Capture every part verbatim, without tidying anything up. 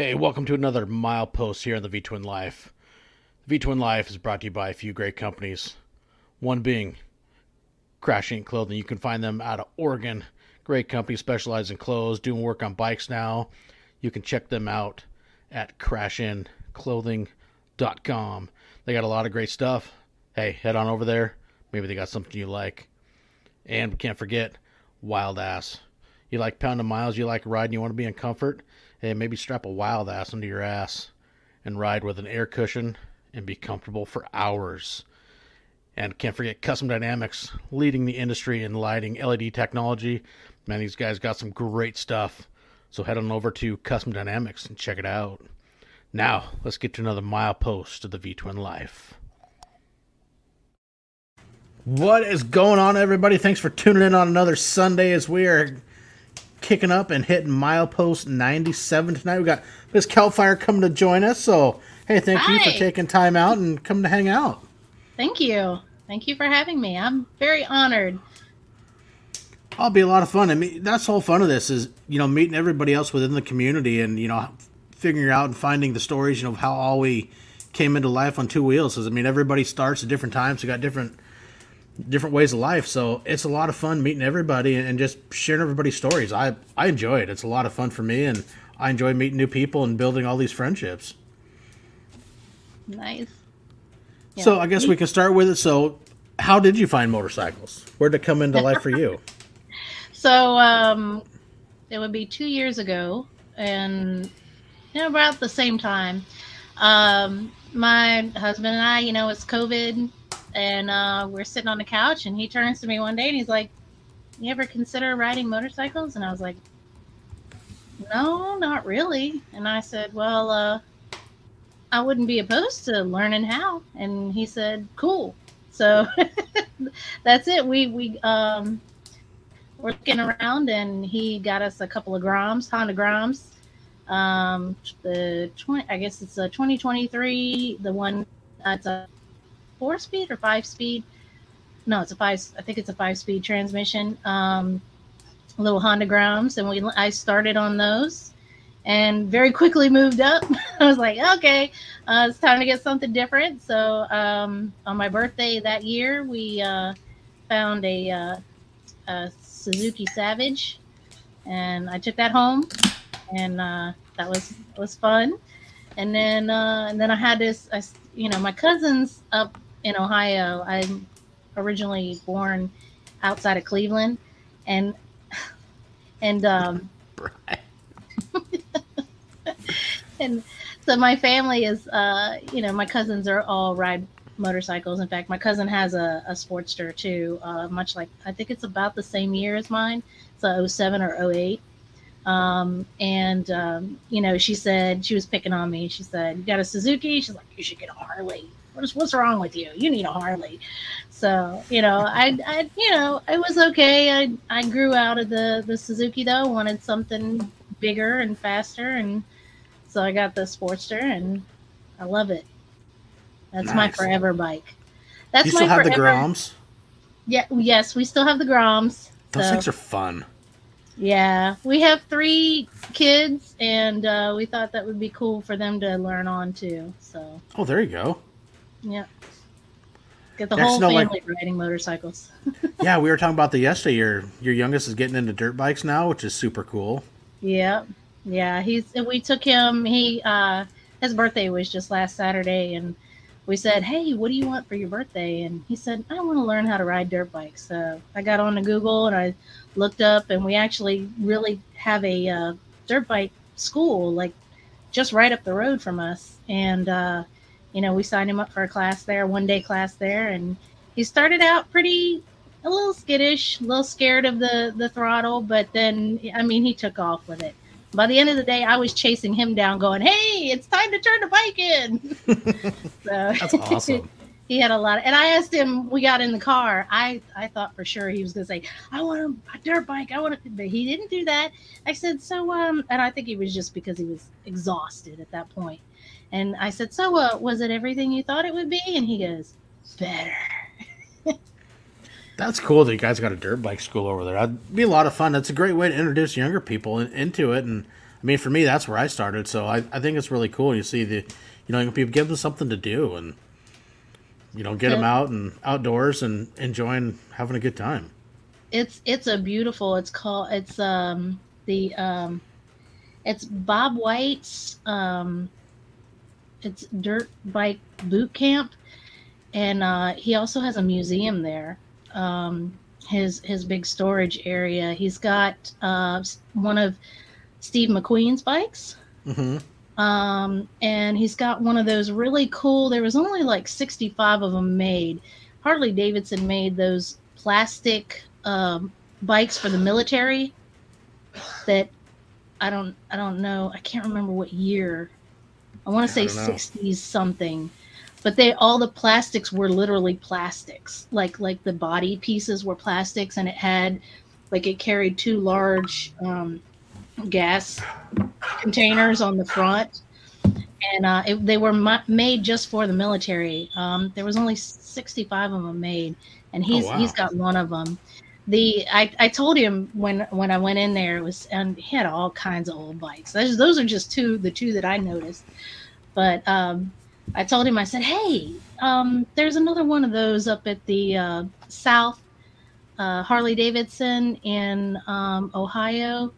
Hey, welcome to another milepost here on the V-Twin Life. The V-Twin Life is brought to you by a few great companies. One being Crashin' Clothing. You can find them out of Oregon. Great company, specializing in clothes, doing work on bikes now. You can check them out at crashin clothing dot com. They got a lot of great stuff. Hey, head on over there. Maybe they got something you like. And we can't forget Wild Ass. You like pounding miles, you like riding, you want to be in comfort. Hey, maybe strap a Wild Ass under your ass and ride with an air cushion and be comfortable for hours. And can't forget Custom Dynamics, leading the industry in lighting, L E D technology. Man, these guys got some great stuff. So head on over to Custom Dynamics and check it out. Now, let's get to another milepost of the V-Twin Life. What is going on, everybody? Thanks for tuning in on another Sunday as we are kicking up and hitting milepost ninety-seven tonight. We got Miss Cal Fire coming to join us. So, hey, thank Hi. you for taking time out and coming to hang out. Thank you. Thank you for having me. I'm very honored. It'll be a lot of fun. I mean, that's the whole fun of this is, you know, meeting everybody else within the community and, you know, figuring out and finding the stories, you know, of how all we came into life on two wheels. Because, I mean, everybody starts at different times. We got different different ways of life, so it's a lot of fun meeting everybody and just sharing everybody's stories. I I enjoy it. It's a lot of fun for me, and I enjoy meeting new people and building all these friendships. Nice. Yeah. So I guess we can start with it. So how did you find motorcycles? Where did it come into life for you? So um, it would be two years ago, and you know, about the same time. Um, my husband and I, you know, it's COVID. And uh, we're sitting on the couch, and he turns to me one day, and he's like, "You ever consider riding motorcycles?" And I was like, "No, not really." And I said, "Well, uh, I wouldn't be opposed to learning how." And he said, "Cool." So that's it. We we um, were looking around, and he got us a couple of Groms, Honda Groms. Um, the twenty, I guess it's a twenty twenty-three, the one that's a four speed or five speed. No, it's a five. I think it's a five speed transmission. Um, little Honda Groms, and we I started on those, and very quickly moved up. I was like, okay, uh, it's time to get something different. So um, on my birthday that year, we uh, found a, uh, a Suzuki Savage, and I took that home, and uh, that was was fun. And then uh, and then I had this. I, you know, my cousins up in Ohio. I'm originally born outside of Cleveland, and and um and so my family is uh you know, my cousins are all ride motorcycles. In fact, my cousin has a, a Sportster too, uh much like, I think it's about the same year as mine. It's a oh seven or oh eight. Um, and, um, you know, she said, she was picking on me. She said, "You got a Suzuki?" She's like, "You should get a Harley. What's, what's wrong with you? You need a Harley." So, you know, I, I, you know, it was okay. I, I grew out of the, the Suzuki though, wanted something bigger and faster. And so I got the Sportster, and I love it. That's nice. My forever bike. That's you still my have forever. The Groms? Yeah. Yes. We still have the Groms. Those so. Things are fun. Yeah, we have three kids, and uh, we thought that would be cool for them to learn on too. So. Oh, there you go. Yeah. Get the That's whole no, family like, riding motorcycles. Yeah, we were talking about the yesterday. Your your youngest is getting into dirt bikes now, which is super cool. Yeah, yeah. He's we took him. He uh, his birthday was just last Saturday, and we said, "Hey, what do you want for your birthday?" And he said, "I want to learn how to ride dirt bikes." So I got on to Google, and I looked up, and we actually really have a uh, dirt bike school, like just right up the road from us. And, uh, you know, we signed him up for a class there, one day class there. And he started out pretty, a little skittish, a little scared of the, the throttle. But then, I mean, he took off with it. By the end of the day, I was chasing him down going, "Hey, it's time to turn the bike in." So, that's awesome. He had a lot. Of, and I asked him, we got in the car. I, I thought for sure he was going to say, "I want a dirt bike. I want to," but he didn't do that. I said, so, um, and I think it was just because he was exhausted at that point. And I said, so, uh, was it everything you thought it would be? And he goes, "Better." That's cool that you guys got a dirt bike school over there. That'd be a lot of fun. That's a great way to introduce younger people into it. And I mean, for me, that's where I started, so I, I think it's really cool. You see the, you know, people give them something to do and, you know, get them out and outdoors and enjoying having a good time. It's it's a beautiful. It's called it's um the um, it's Bob White's um, it's dirt bike boot camp, and uh, he also has a museum there. Um, his his big storage area. He's got uh one of Steve McQueen's bikes. Mm-hmm. Um, and he's got one of those really cool, there was only like sixty-five of them made. Harley-Davidson made those plastic um, bikes for the military that I don't, I don't know. I can't remember what year. I want to say sixties something, but they, all the plastics were literally plastics. Like, like the body pieces were plastics, and it had, like, it carried two large, um, gas containers on the front, and uh, it, they were mu- made just for the military. Um, there was only sixty-five of them made, and he's oh, wow. he's got one of them. The I, I told him when when I went in there, it was, and he had all kinds of old bikes. Those, those are just two the two that I noticed. But um, I told him, I said, hey, um, there's another one of those up at the uh, South uh, Harley Davidson in um, Ohio.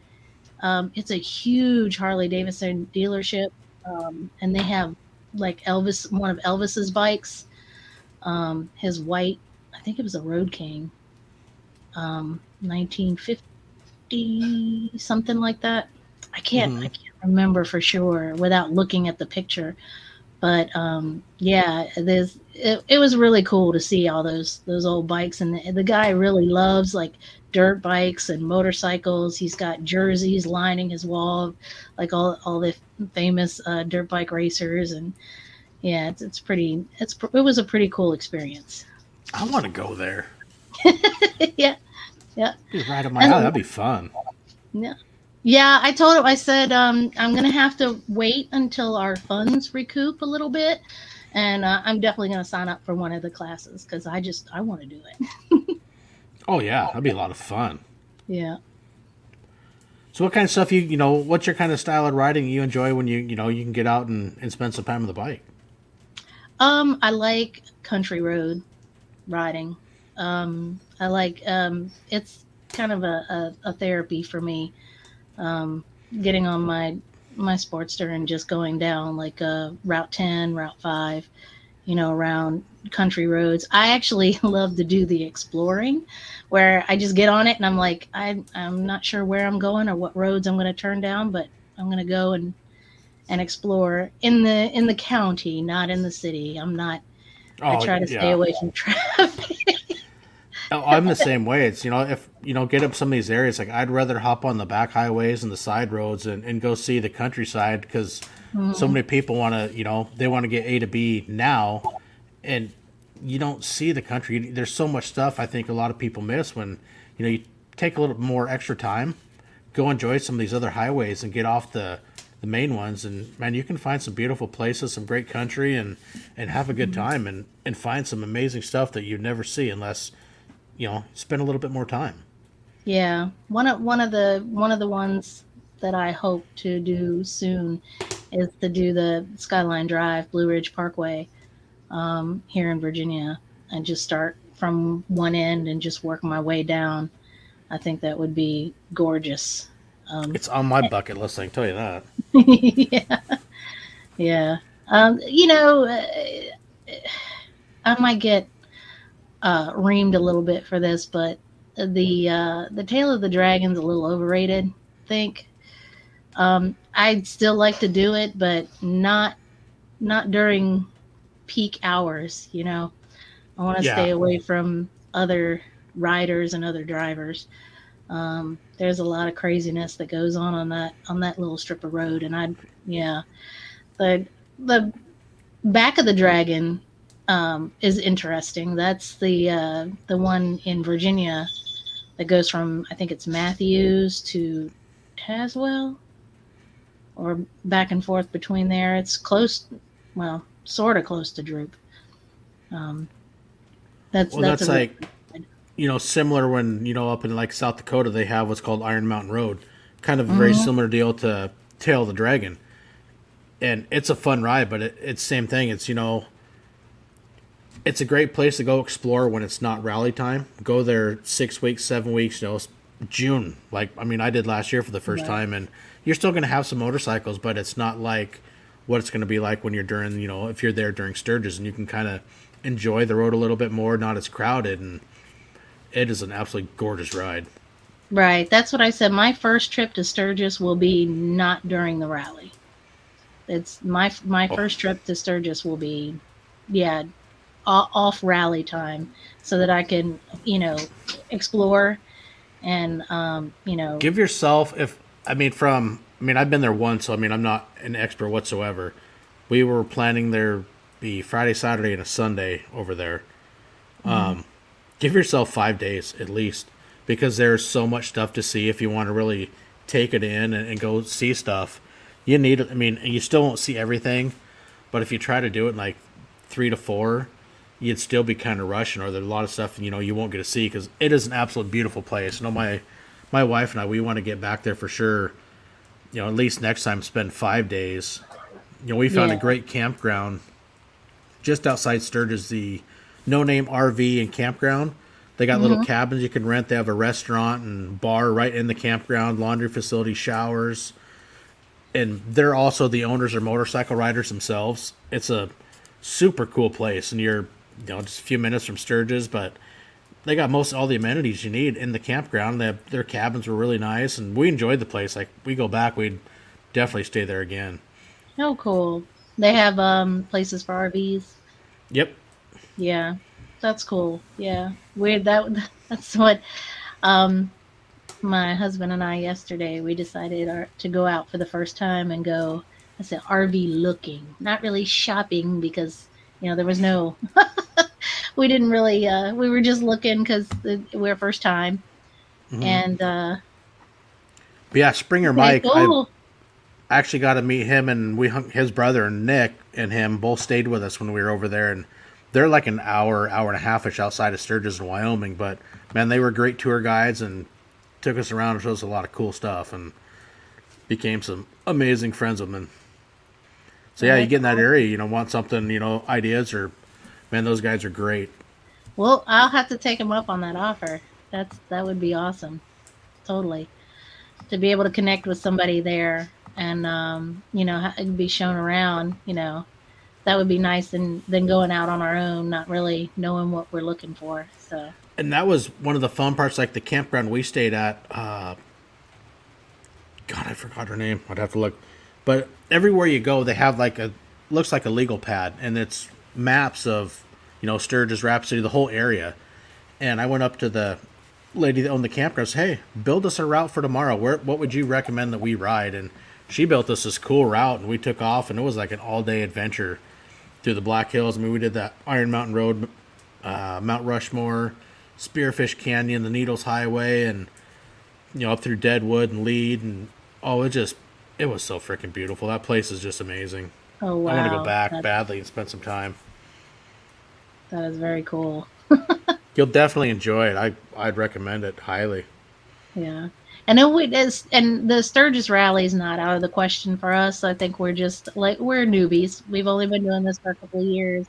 Um, it's a huge Harley-Davidson dealership, um, and they have like Elvis, one of Elvis's bikes, um, his white, I think it was a Road King, um, nineteen fifty, something like that. I can't, mm-hmm. I can't remember for sure without looking at the picture, but um, yeah, there's, it, it was really cool to see all those those old bikes, and the, the guy really loves like dirt bikes and motorcycles. He's got jerseys lining his wall, like all all the famous uh, dirt bike racers, and yeah, it's it's pretty. It's it was a pretty cool experience. I want to go there. yeah, yeah. Be right up my alley. That'd be fun. Yeah, yeah. I told him. I said um, I'm gonna have to wait until our funds recoup a little bit, and uh, I'm definitely gonna sign up for one of the classes because I just I want to do it. Oh, yeah. That'd be a lot of fun. Yeah. So what kind of stuff, you you know, what's your kind of style of riding you enjoy when you, you know, you can get out and, and spend some time with the bike? Um, I like country road riding. Um, I like, um, it's kind of a, a, a therapy for me, um, getting on my, my Sportster and just going down like uh, Route ten, Route five, you know, around country roads. I actually love to do the exploring, where I just get on it and I'm like, I, I'm not sure where I'm going or what roads I'm going to turn down, but I'm going to go and and explore in the in the county, not in the city. I'm not. Oh, I try to yeah. stay away from traffic. No, I'm the same way. It's, you know, if you know, get up some of these areas, like I'd rather hop on the back highways and the side roads and, and go see the countryside, because mm. so many people want to, you know, they want to get A to B now, and you don't see the country. There's so much stuff I think a lot of people miss when, you know, you take a little more extra time, go enjoy some of these other highways and get off the, the main ones. And man, you can find some beautiful places, some great country, and, and have a good time and, and find some amazing stuff that you'd never see unless, you know, spend a little bit more time. Yeah. One of, one of the, one of the ones that I hope to do soon is to do the Skyline Drive, Blue Ridge Parkway. Um, here in Virginia, and just start from one end and just work my way down. I think that would be gorgeous. Um, it's on my bucket list, I can tell you that. yeah. Yeah. Um, you know, uh, I might get uh, reamed a little bit for this, but the uh, the Tail of the Dragon's a little overrated, I think. Um, I'd still like to do it, but not not during peak hours, you know. I want to yeah. stay away from other riders and other drivers. Um, there's a lot of craziness that goes on on that on that little strip of road, and I, yeah, the the back of the Dragon um, is interesting. That's the uh, the one in Virginia that goes from, I think it's Matthews to Tazewell, or back and forth between there. It's close, well, sort of close to Droop. Um, that's well, that's, that's like, good. You know, similar when, you know, up in like South Dakota, they have what's called Iron Mountain Road, kind of a mm-hmm. very similar deal to Tail of the Dragon. And it's a fun ride, but it, it's the same thing. It's, you know, it's a great place to go explore when it's not rally time. Go there six weeks, seven weeks, you know, June. Like, I mean, I did last year for the first right. time, and you're still going to have some motorcycles, but it's not like what it's going to be like when you're during, you know, if you're there during Sturgis, and you can kind of enjoy the road a little bit more, not as crowded, and it is an absolutely gorgeous ride. Right. That's what I said. My first trip to Sturgis will be not during the rally. It's my my oh. first trip to Sturgis will be, yeah, off rally time, so that I can, you know, explore and, um, you know. Give yourself, if, I mean, from, I mean, I've been there once, so I mean, I'm not an expert whatsoever. We were planning there be Friday, Saturday, and a Sunday over there. Mm-hmm. Um, give yourself five days at least, because there's so much stuff to see. If you want to really take it in and, and go see stuff, you need, I mean, you still won't see everything, but if you try to do it in like three to four, you'd still be kind of rushing, or there's a lot of stuff, you know, you won't get to see, because it is an absolute beautiful place. You know, my, my wife and I, we want to get back there for sure. You know, at least next time, spend five days. You know, we found yeah. a great campground just outside Sturgis, the No Name R V and Campground. They got mm-hmm. little cabins you can rent. They have a restaurant and bar right in the campground, laundry facility, showers. And they're also, the owners are motorcycle riders themselves. It's a super cool place, and you're, you know, just a few minutes from Sturgis, but they got most all the amenities you need in the campground. They have, their cabins were really nice, and we enjoyed the place. Like, we go back, we'd definitely stay there again. Oh, cool. They have um, places for R Vs. Yep. Yeah, that's cool. Yeah, weird. That that's what um, my husband and I yesterday, we decided our, to go out for the first time and go. I said R V looking, not really shopping, because you know there was no. We didn't really, uh, we were just looking because we're first time. Mm-hmm. And, uh, yeah, Springer Mike, like, oh. I actually got to meet him, and we hung, his brother and Nick and him both stayed with us when we were over there. And they're like an hour, hour and a half-ish outside of Sturgis in Wyoming. But, man, they were great tour guides and took us around and showed us a lot of cool stuff and became some amazing friends with them. So, yeah, you get in that area, you know, want something, you know, ideas or. Man, those guys are great. Well, I'll have to take them up on that offer. That's that would be awesome, totally, to be able to connect with somebody there and um, you know, be shown around. You know, that would be nice. And then going out on our own, not really knowing what we're looking for. So. And that was one of the fun parts. Like the campground we stayed at. Uh, God, I forgot her name. I'd have to look. But everywhere you go, they have like a looks like a legal pad, and it's. Maps of, you know, Sturgis, Rapid City, the whole area. And I went up to the lady that owned the campground, said, hey, build us a route for tomorrow. Where, what would you recommend that we ride? And she built us this cool route, and we took off, and it was like an all-day adventure through the Black Hills. I mean, we did the Iron Mountain Road, uh, Mount Rushmore, Spearfish Canyon, the Needles Highway, and, you know, up through Deadwood and Lead. And, oh, it just, it was so freaking beautiful. That place is just amazing. Oh, wow. I want to go back That's... badly and spend some time. That is very cool. You'll definitely enjoy it. I, I'd recommend it highly. Yeah. And it would, it's, and the Sturgis Rally is not out of the question for us. I think we're just, like, we're newbies. We've only been doing this for a couple of years,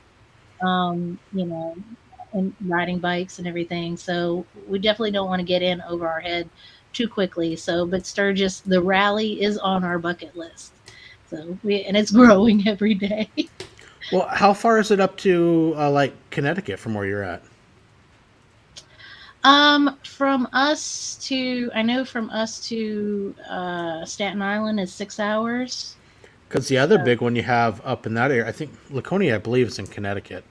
um, you know, and riding bikes and everything. So we definitely don't want to get in over our head too quickly. So, but Sturgis, the rally is on our bucket list. So we, and it's growing every day. Well, how far is it up to uh, like Connecticut from where you're at? Um, from us to I know from us to uh, Staten Island is six hours. Because the other so. big one you have up in that area, I think Laconia, I believe, is in Connecticut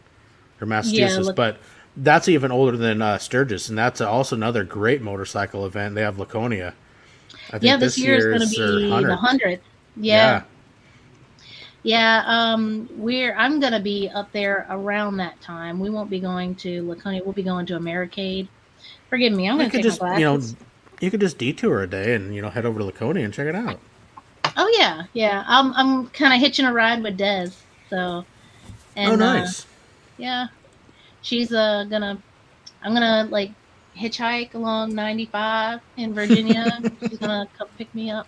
or Massachusetts, yeah, La- but that's even older than uh, Sturgis, and that's also another great motorcycle event. They have Laconia. I think yeah, this, this year is going to be one hundred. The hundredth. Yeah. yeah. Yeah, um, we're. I'm gonna be up there around that time. We won't be going to Laconia. We'll be going to Americade. Forgive me. I'm you gonna take just, my glasses. You know, you could just detour a day and you know head over to Laconia and check it out. Oh yeah, yeah. I'm I'm kind of hitching a ride with Des. So. And, oh nice. Uh, yeah, she's uh gonna. I'm gonna like hitchhike along ninety-five in Virginia. She's gonna come pick me up.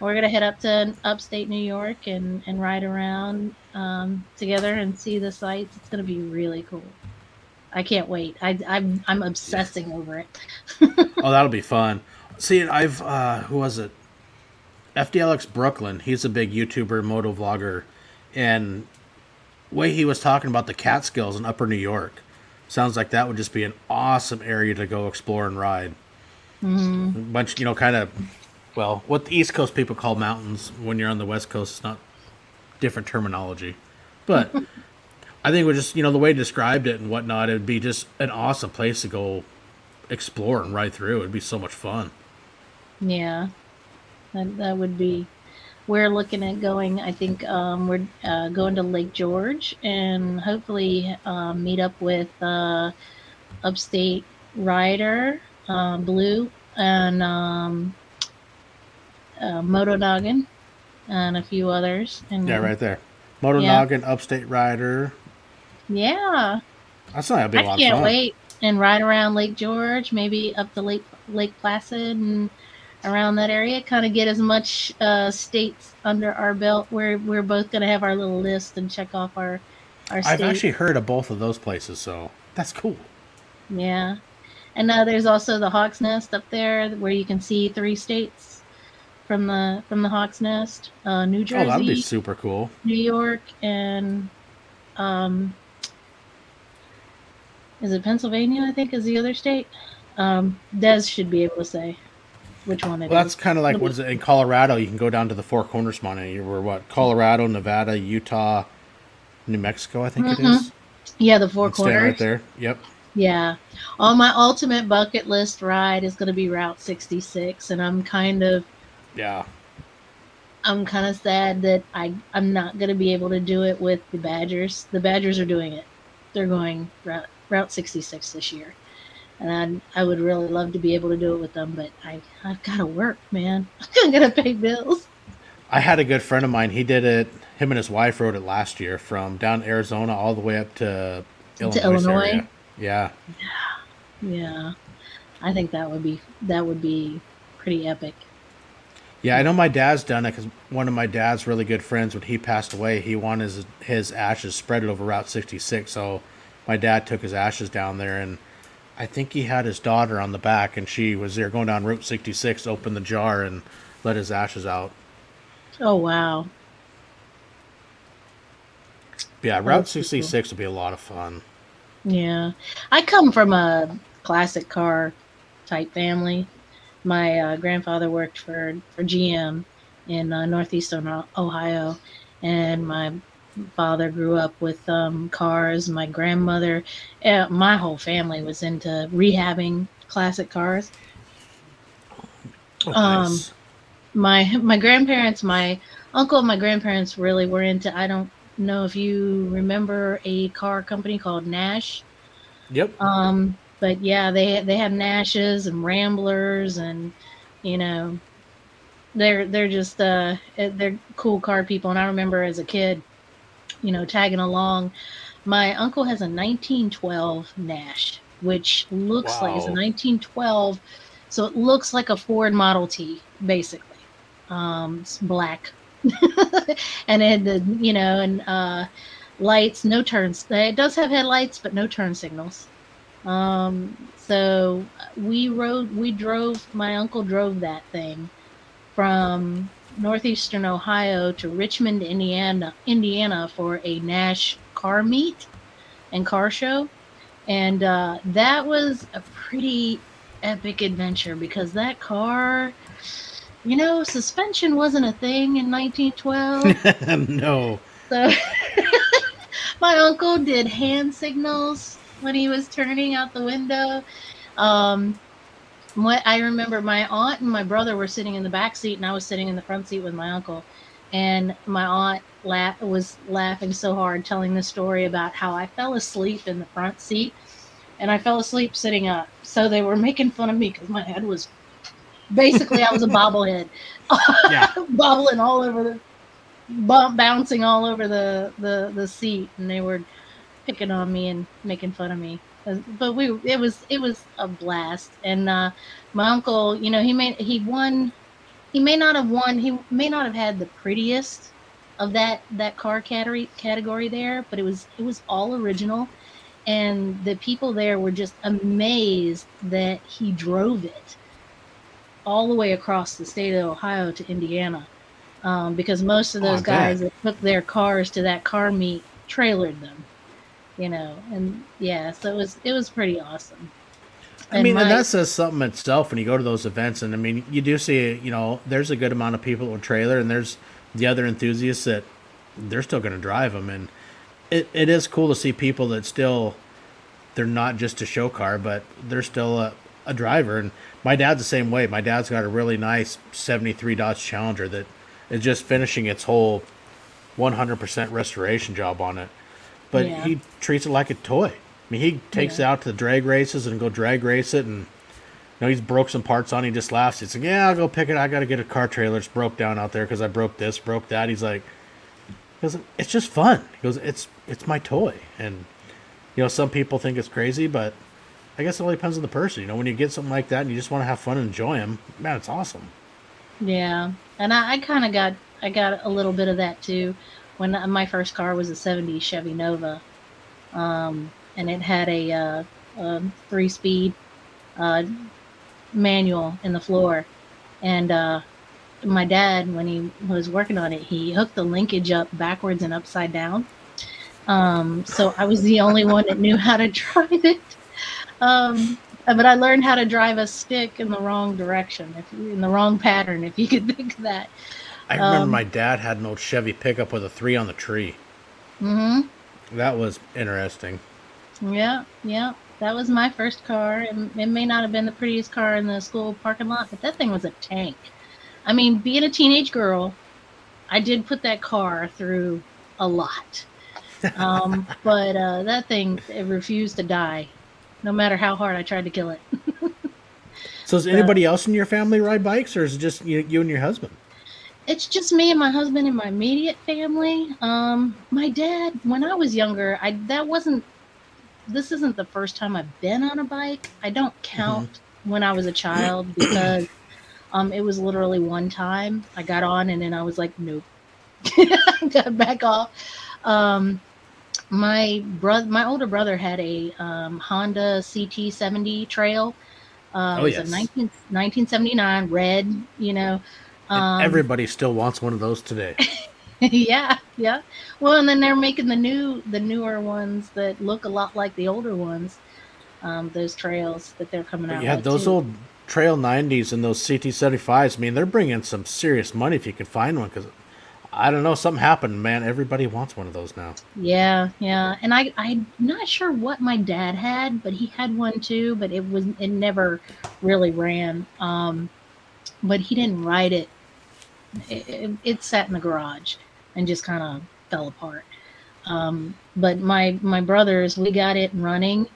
We're going to head up to upstate New York and, and ride around um, together and see the sights. It's going to be really cool. I can't wait. I, I'm I'm obsessing yeah. over it. Oh, that'll be fun. See, I've, uh, who was it? F D L X Brooklyn. He's a big YouTuber, moto vlogger. And the way he was talking about the Catskills in Upper New York, sounds like that would just be an awesome area to go explore and ride. Mm-hmm. A bunch, you know, kind of, well, what the East Coast people call mountains, when you're on the West Coast, it's not different terminology. But I think we're just, you know, the way he described it and whatnot, it would be just an awesome place to go explore and ride through. It would be so much fun. Yeah, that, that would be. We're looking at going, I think um, we're uh, going to Lake George and hopefully uh, meet up with uh, Upstate Rider, uh, Blue, and um, uh, Motodoggin, and a few others. And, yeah, right there. Motodoggin, yeah. Upstate Rider. Yeah. That's not a big lot of fun. I can't wait. And ride around Lake George, maybe up to Lake, Lake Placid and around that area, kind of get as much uh, states under our belt. We're we're both going to have our little list and check off our, our states. I've actually heard of both of those places, so that's cool. Yeah. And uh, there's also the Hawk's Nest up there where you can see three states from the from the Hawk's Nest. Uh, New Jersey. Oh, that'd be super cool. New York and um, is it Pennsylvania, I think, is the other state? Um, Des should be able to say which one it well, is. That's kind of like, what is it, in Colorado, you can go down to the Four Corners Mountain. You were what? Colorado, Nevada, Utah, New Mexico, I think mm-hmm. it is. Yeah, the Four Corners. Right there. Yep. Yeah. On my ultimate bucket list ride is going to be Route sixty-six, and I'm kind of yeah. I'm kind of sad that I I'm not going to be able to do it with the Badgers. The Badgers are doing it. They're going Route Route sixty-six this year. And I, I would really love to be able to do it with them, but I, I've got to work, man. I'm going to pay bills. I had a good friend of mine. He did it. Him and his wife rode it last year from down Arizona all the way up to Illinois. To Illinois? Yeah. yeah. Yeah. I think that would be that would be pretty epic. Yeah, I know my dad's done it because one of my dad's really good friends, when he passed away, he wanted his, his ashes spread over Route sixty-six. So my dad took his ashes down there and I think he had his daughter on the back, and she was there going down Route sixty-six, opened the jar, and let his ashes out. Oh, wow. Yeah, Route sixty-six would be a lot of fun. Yeah. I come from a classic car type family. My uh, grandfather worked for, for G M in uh, northeastern Ohio, and my father grew up with um, cars. My grandmother, uh, my whole family was into rehabbing classic cars. Oh, um, nice. My my grandparents, my uncle, and my grandparents really were into. I don't know if you remember a car company called Nash. Yep. Um, but yeah, they they have Nashes and Ramblers, and you know, they're they're just uh they're cool car people. And I remember as a kid, you know, tagging along. My uncle has a nineteen twelve Nash, which looks wow. like it's a nineteen twelve. So it looks like a Ford Model T, basically. Um, it's black. And it had the, you know, and uh, lights, no turns. It does have headlights, but no turn signals. Um, so we rode, we drove, my uncle drove that thing from northeastern Ohio to Richmond, Indiana, Indiana for a Nash car meet and car show. And uh, that was a pretty epic adventure because that car, you know, suspension wasn't a thing in nineteen twelve. No. So my uncle did hand signals when he was turning out the window. Um, What I remember, my aunt and my brother were sitting in the back seat, and I was sitting in the front seat with my uncle. And my aunt la- was laughing so hard, telling the story about how I fell asleep in the front seat, and I fell asleep sitting up. So they were making fun of me because my head was basically I was a bobblehead, yeah. bobbling all over the, b- bouncing all over the, the the seat, and they were picking on me and making fun of me. But we it was it was a blast. And uh my uncle, you know, he made he won he may not have won. He may not have had the prettiest of that that car category category there, but it was it was all original, and the people there were just amazed that he drove it all the way across the state of Ohio to Indiana, um, because most of those oh, guys that took their cars to that car meet trailered them, you know, and yeah, so it was it was pretty awesome. And I mean, my, and that says something itself when you go to those events, and I mean, you do see, you know, there's a good amount of people with trailer, and there's the other enthusiasts that they're still going to drive them, and it it is cool to see people that still they're not just a show car, but they're still a, a driver. And my dad's the same way. My dad's got a really nice seventy-three Dodge Challenger that is just finishing its whole one hundred percent restoration job on it, but yeah. he treats it like a toy. I mean, he takes yeah. it out to the drag races and go drag race it, and you know, he's broke some parts on. He just laughs. He's like, "Yeah, I'll go pick it. I got to get a car trailer. It's broke down out there because I broke this, broke that." He's like, he goes, "It's just fun." He goes, "It's it's my toy." And you know, some people think it's crazy, but I guess it all depends on the person. You know, when you get something like that and you just want to have fun and enjoy them, man, it's awesome. Yeah, and I, I kind of got I got a little bit of that too. When my first car was a seventy Chevy Nova, um, and it had a, uh, a three-speed. Uh, manual in the floor, and uh my dad, when he was working on it, he hooked the linkage up backwards and upside down, um so I was the only one that knew how to drive it, um but I learned how to drive a stick in the wrong direction, if in the wrong pattern, if you could think of that. I remember um, my dad had an old Chevy pickup with a three on the tree. Mm-hmm. That was interesting. Yeah yeah That was my first car, and it may not have been the prettiest car in the school parking lot, but that thing was a tank. I mean, being a teenage girl, I did put that car through a lot. Um, but uh, that thing, it refused to die, no matter how hard I tried to kill it. So does anybody uh, else in your family ride bikes, or is it just you, you and your husband? It's just me and my husband and my immediate family. Um, my dad, when I was younger, I that wasn't... This isn't the first time I've been on a bike. I don't count mm-hmm. when I was a child, because um, it was literally one time I got on and then I was like, nope, I got back off. Um, my brother, my older brother had a um, Honda C T seventy Trail. Uh, oh, it was yes. a nineteen seventy-nine red, you know. Um, everybody still wants one of those today. yeah yeah well, and then they're making the new the newer ones that look a lot like the older ones, um those trails that they're coming out yeah with those too. Old trail nineties and those C T seventy-fives, I mean, they're bringing some serious money if you can find one, because I don't know, something happened, man, everybody wants one of those now. Yeah yeah And i i'm not sure what my dad had, but he had one too, but it was it never really ran, um but he didn't ride it. It, it, it sat in the garage and just kind of fell apart. Um, but my, my brothers, we got it running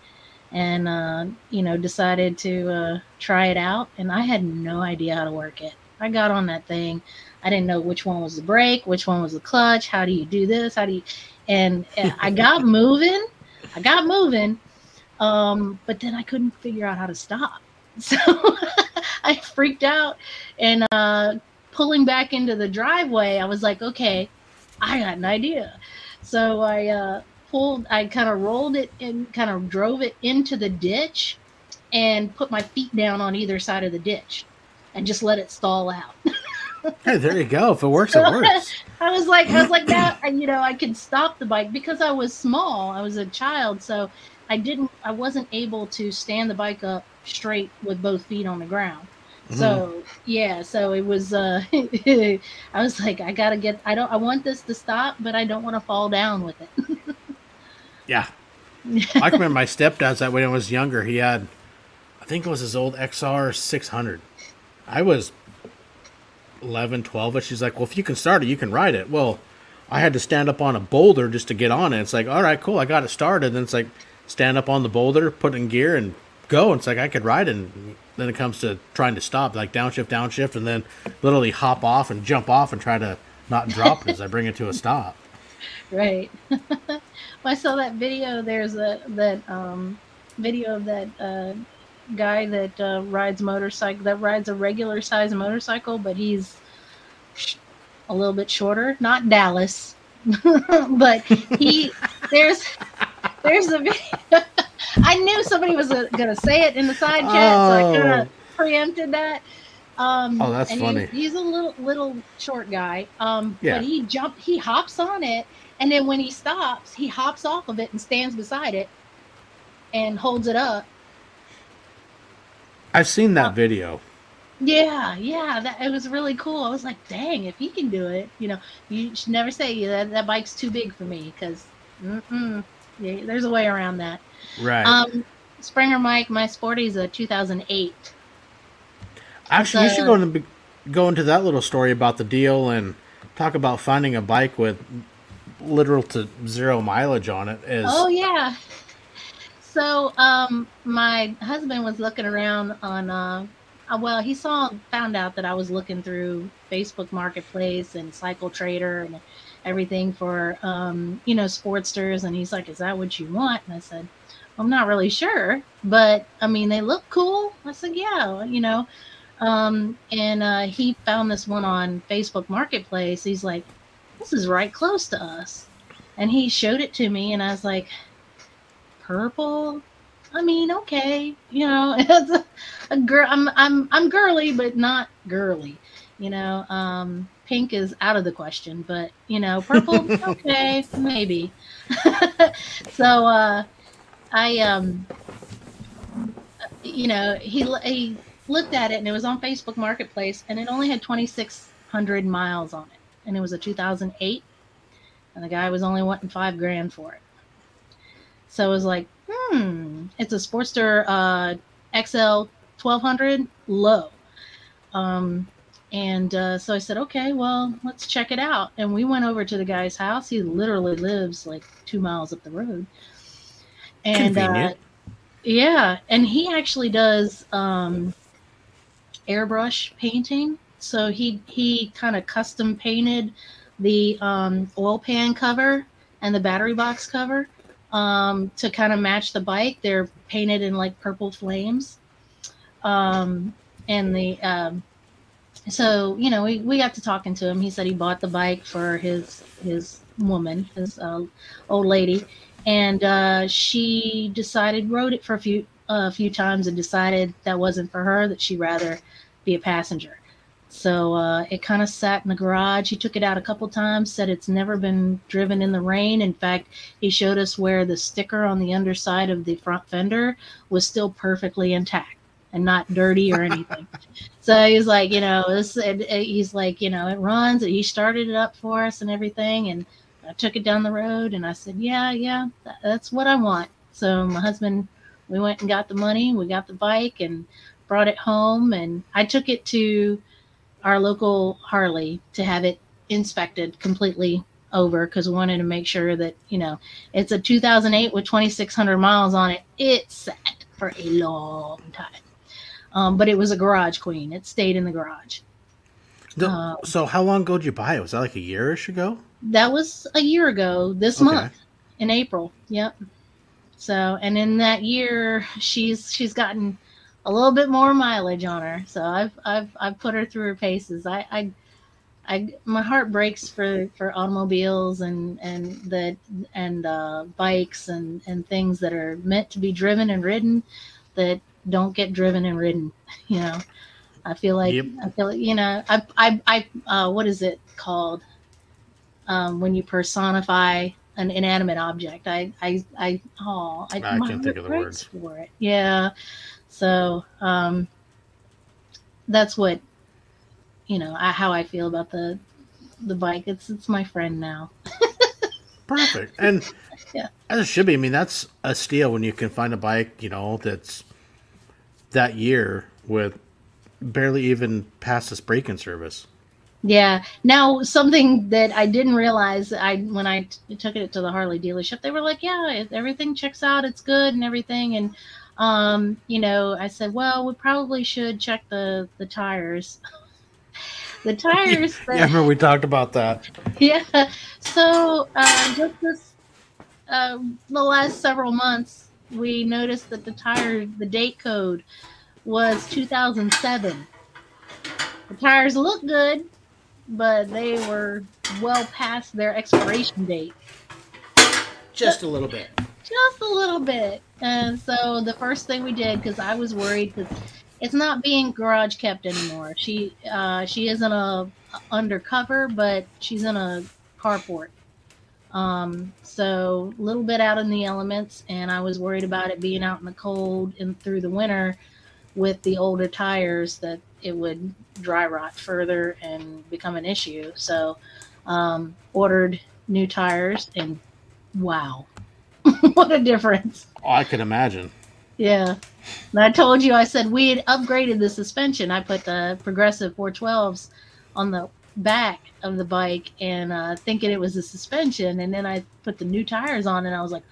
and, uh, you know, decided to uh, try it out. And I had no idea how to work it. I got on that thing. I didn't know which one was the brake, which one was the clutch. How do you do this? How do you, and I got moving, I got moving. Um, but then I couldn't figure out how to stop. So I freaked out, and uh, pulling back into the driveway, I was like, okay, I got an idea. So I uh, pulled, I kind of rolled it and kind of drove it into the ditch and put my feet down on either side of the ditch and just let it stall out. Hey, there you go. If it works, so it works. I was like, I was like, now, you know, I could stop the bike because I was small. I was a child. So I didn't, I wasn't able to stand the bike up straight with both feet on the ground. So, yeah, so it was, uh, I was like, I got to get, I don't, I want this to stop, but I don't want to fall down with it. Yeah. I remember my stepdad's that way when I was younger. He had, I think it was his old X R six hundred. I was eleven, twelve-ish. He's like, well, if you can start it, you can ride it. Well, I had to stand up on a boulder just to get on it. It's like, all right, cool, I got it started. And then it's like, stand up on the boulder, put in gear, and go. And it's like, I could ride it. And then it comes to trying to stop, like downshift, downshift, and then literally hop off and jump off and try to not drop it as I bring it to a stop. Right. Well, I saw that video. There's a that um, video of that uh, guy that uh, rides motorcycle that rides a regular size motorcycle, but he's a little bit shorter. Not Dallas, but he there's there's a video. I knew somebody was uh, gonna say it in the side chat, oh. so I kind of preempted that. Um, oh, that's and funny. He, he's a little little short guy, um, yeah. but he jumped, he hops on it, and then when he stops, he hops off of it and stands beside it and holds it up. I've seen that um, video. Yeah, yeah, that it was really cool. I was like, dang, if he can do it, you know, you should never say that that bike's too big for me, because mm-mm, yeah, there's a way around that. Right. Um, Springer Mike, my Sporty's a two thousand eight. Actually, so, you should go into, go into that little story about the deal and talk about finding a bike with literal to zero mileage on it. Is... Oh, yeah. So um, my husband was looking around on, uh, well, he saw, found out that I was looking through Facebook Marketplace and Cycle Trader and everything for, um, you know, Sportsters. And he's like, is that what you want? And I said, I'm not really sure, but I mean, they look cool. I said, yeah, you know. Um, and uh, he found this one on Facebook Marketplace. He's like, this is right close to us. And he showed it to me, and I was like, purple? I mean, okay, you know, it's a, a girl. I'm I'm I'm girly, but not girly, you know. Um, pink is out of the question, but you know, purple, okay, maybe. So uh, I, um, you know, he he. looked at it, and it was on Facebook Marketplace, and it only had twenty-six hundred miles on it, and it was a two thousand eight, and the guy was only wanting five grand for it. So it was like, hmm, it's a Sportster uh, X L twelve hundred low. Um, and uh, so I said, okay, well, let's check it out. And we went over to the guy's house. He literally lives like two miles up the road. And uh, yeah, and he actually does... Um, airbrush painting, so he he kind of custom painted the um oil pan cover and the battery box cover um to kind of match the bike. They're painted in like purple flames, um and the um so you know we, we got to talking to him. He said he bought the bike for his his woman, his uh, old lady, and uh she decided rode it for a few a few times and decided that wasn't for her, that she'd rather be a passenger. So uh, it kind of sat in the garage. He took it out a couple times, said it's never been driven in the rain. In fact, he showed us where the sticker on the underside of the front fender was still perfectly intact and not dirty or anything. So he's like, you know, this, it, it, he's like, you know, it runs. He started it up for us and everything. And I took it down the road and I said, yeah, yeah, that, that's what I want. So my husband... We went and got the money. We got the bike and brought it home. And I took it to our local Harley to have it inspected completely over because we wanted to make sure that, you know, it's a two thousand eight with twenty-six hundred miles on it. It sat for a long time. Um, but it was a garage queen. It stayed in the garage. The, um, so how long ago did you buy it? Was that like a year-ish ago? That was a year ago this okay. month in April. Yep. So, and in that year, she's she's gotten a little bit more mileage on her. So I've I've I've put her through her paces. I I, I my heart breaks for, for automobiles and and the and uh, bikes and, and things that are meant to be driven and ridden that don't get driven and ridden. You know, I feel like yep. I feel like, you know I I I uh, what is it called um, when you personify an inanimate object. I, I, I, oh, I, I can't think of the words for it. Yeah. So, um, that's what, you know, I, how I feel about the, the bike. It's, it's my friend now. Perfect. And yeah, as it should be. I mean, that's a steal when you can find a bike, you know, that's that year with barely even past its braking service. Yeah. Now, something that I didn't realize, I when I t- took it to the Harley dealership, they were like, yeah, everything checks out. It's good and everything. And, um, you know, I said, well, we probably should check the, the tires. the tires. Yeah, that, yeah, I remember we talked about that. Yeah. So uh, just this, uh, the last several months, we noticed that the tire, the date code was two thousand seven. The tires look good, but they were well past their expiration date. Just a little bit. Just a little bit. And so the first thing we did, because I was worried, because it's not being garage kept anymore. She uh, she is in a undercover, but she's in a carport. Um, so a little bit out in the elements, and I was worried about it being out in the cold and through the winter with the older tires that it would dry rot further and become an issue. So um, ordered new tires, and wow, what a difference. Oh, I can imagine. Yeah. And I told you, I said we had upgraded the suspension. I put the Progressive four twelves on the back of the bike and uh, thinking it was a suspension. And then I put the new tires on and I was like,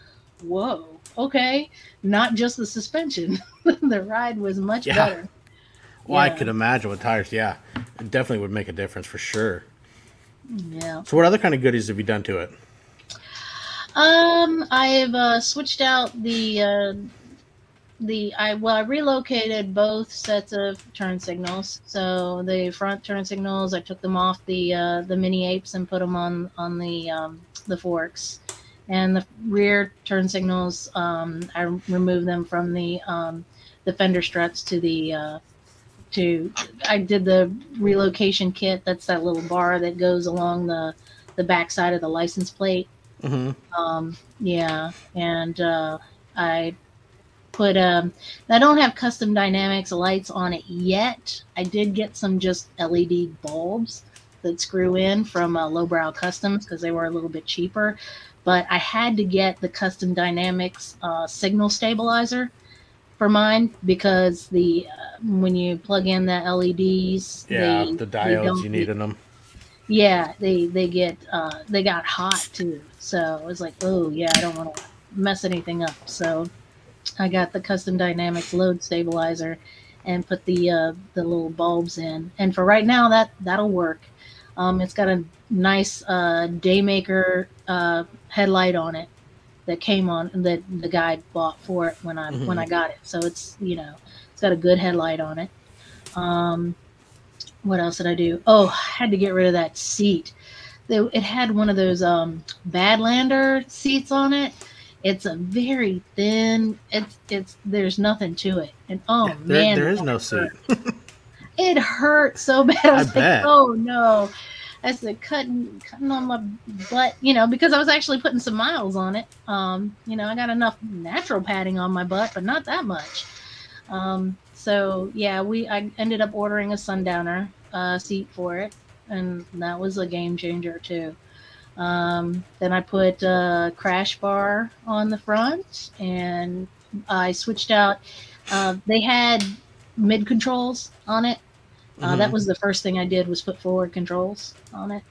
whoa, okay. Not just the suspension. The ride was much yeah. better. Well, yeah. I could imagine with tires. Yeah. It definitely would make a difference for sure. Yeah. So what other kind of goodies have you done to it? Um, I've uh, switched out the... Uh, The I well I relocated both sets of turn signals. So the front turn signals, I took them off the uh, the mini apes and put them on on the um, the forks, and the rear turn signals um, I removed them from the um, the fender struts to the uh, to I did the relocation kit. That's that little bar that goes along the the backside of the license plate. Mm-hmm. Um, yeah, and uh, I. Put um, I don't have Custom Dynamics lights on it yet. I did get some just L E D bulbs that screw in from uh, Lowbrow Customs because they were a little bit cheaper. But I had to get the Custom Dynamics uh, signal stabilizer for mine because the uh, when you plug in the L E Ds, yeah, they, the diodes you need in them. Yeah, they they get uh, they got hot too. So it was like, oh yeah, I don't want to mess anything up. So I got the Custom Dynamics load stabilizer and put the uh, the little bulbs in. And for right now, that, that'll work. Um, it's got a nice uh, Daymaker uh, headlight on it that came on, that the guy bought for it when I mm-hmm. when I got it. So it's, you know, it's got a good headlight on it. Um, what else did I do? Oh, I had to get rid of that seat. It had one of those um, Badlander seats on it. It's a very thin. It's it's. There's nothing to it, and oh yeah, there, man, there is no seat. It hurt so bad. I was I like, bet. Oh no! I said cutting cutting on my butt, you know, because I was actually putting some miles on it. Um, you know, I got enough natural padding on my butt, but not that much. Um, so yeah, we I ended up ordering a Sundowner uh, seat for it, and that was a game changer too. Um, then I put a crash bar on the front, and I switched out. Uh, they had mid controls on it. Uh, mm-hmm. That was the first thing I did, was put forward controls on it.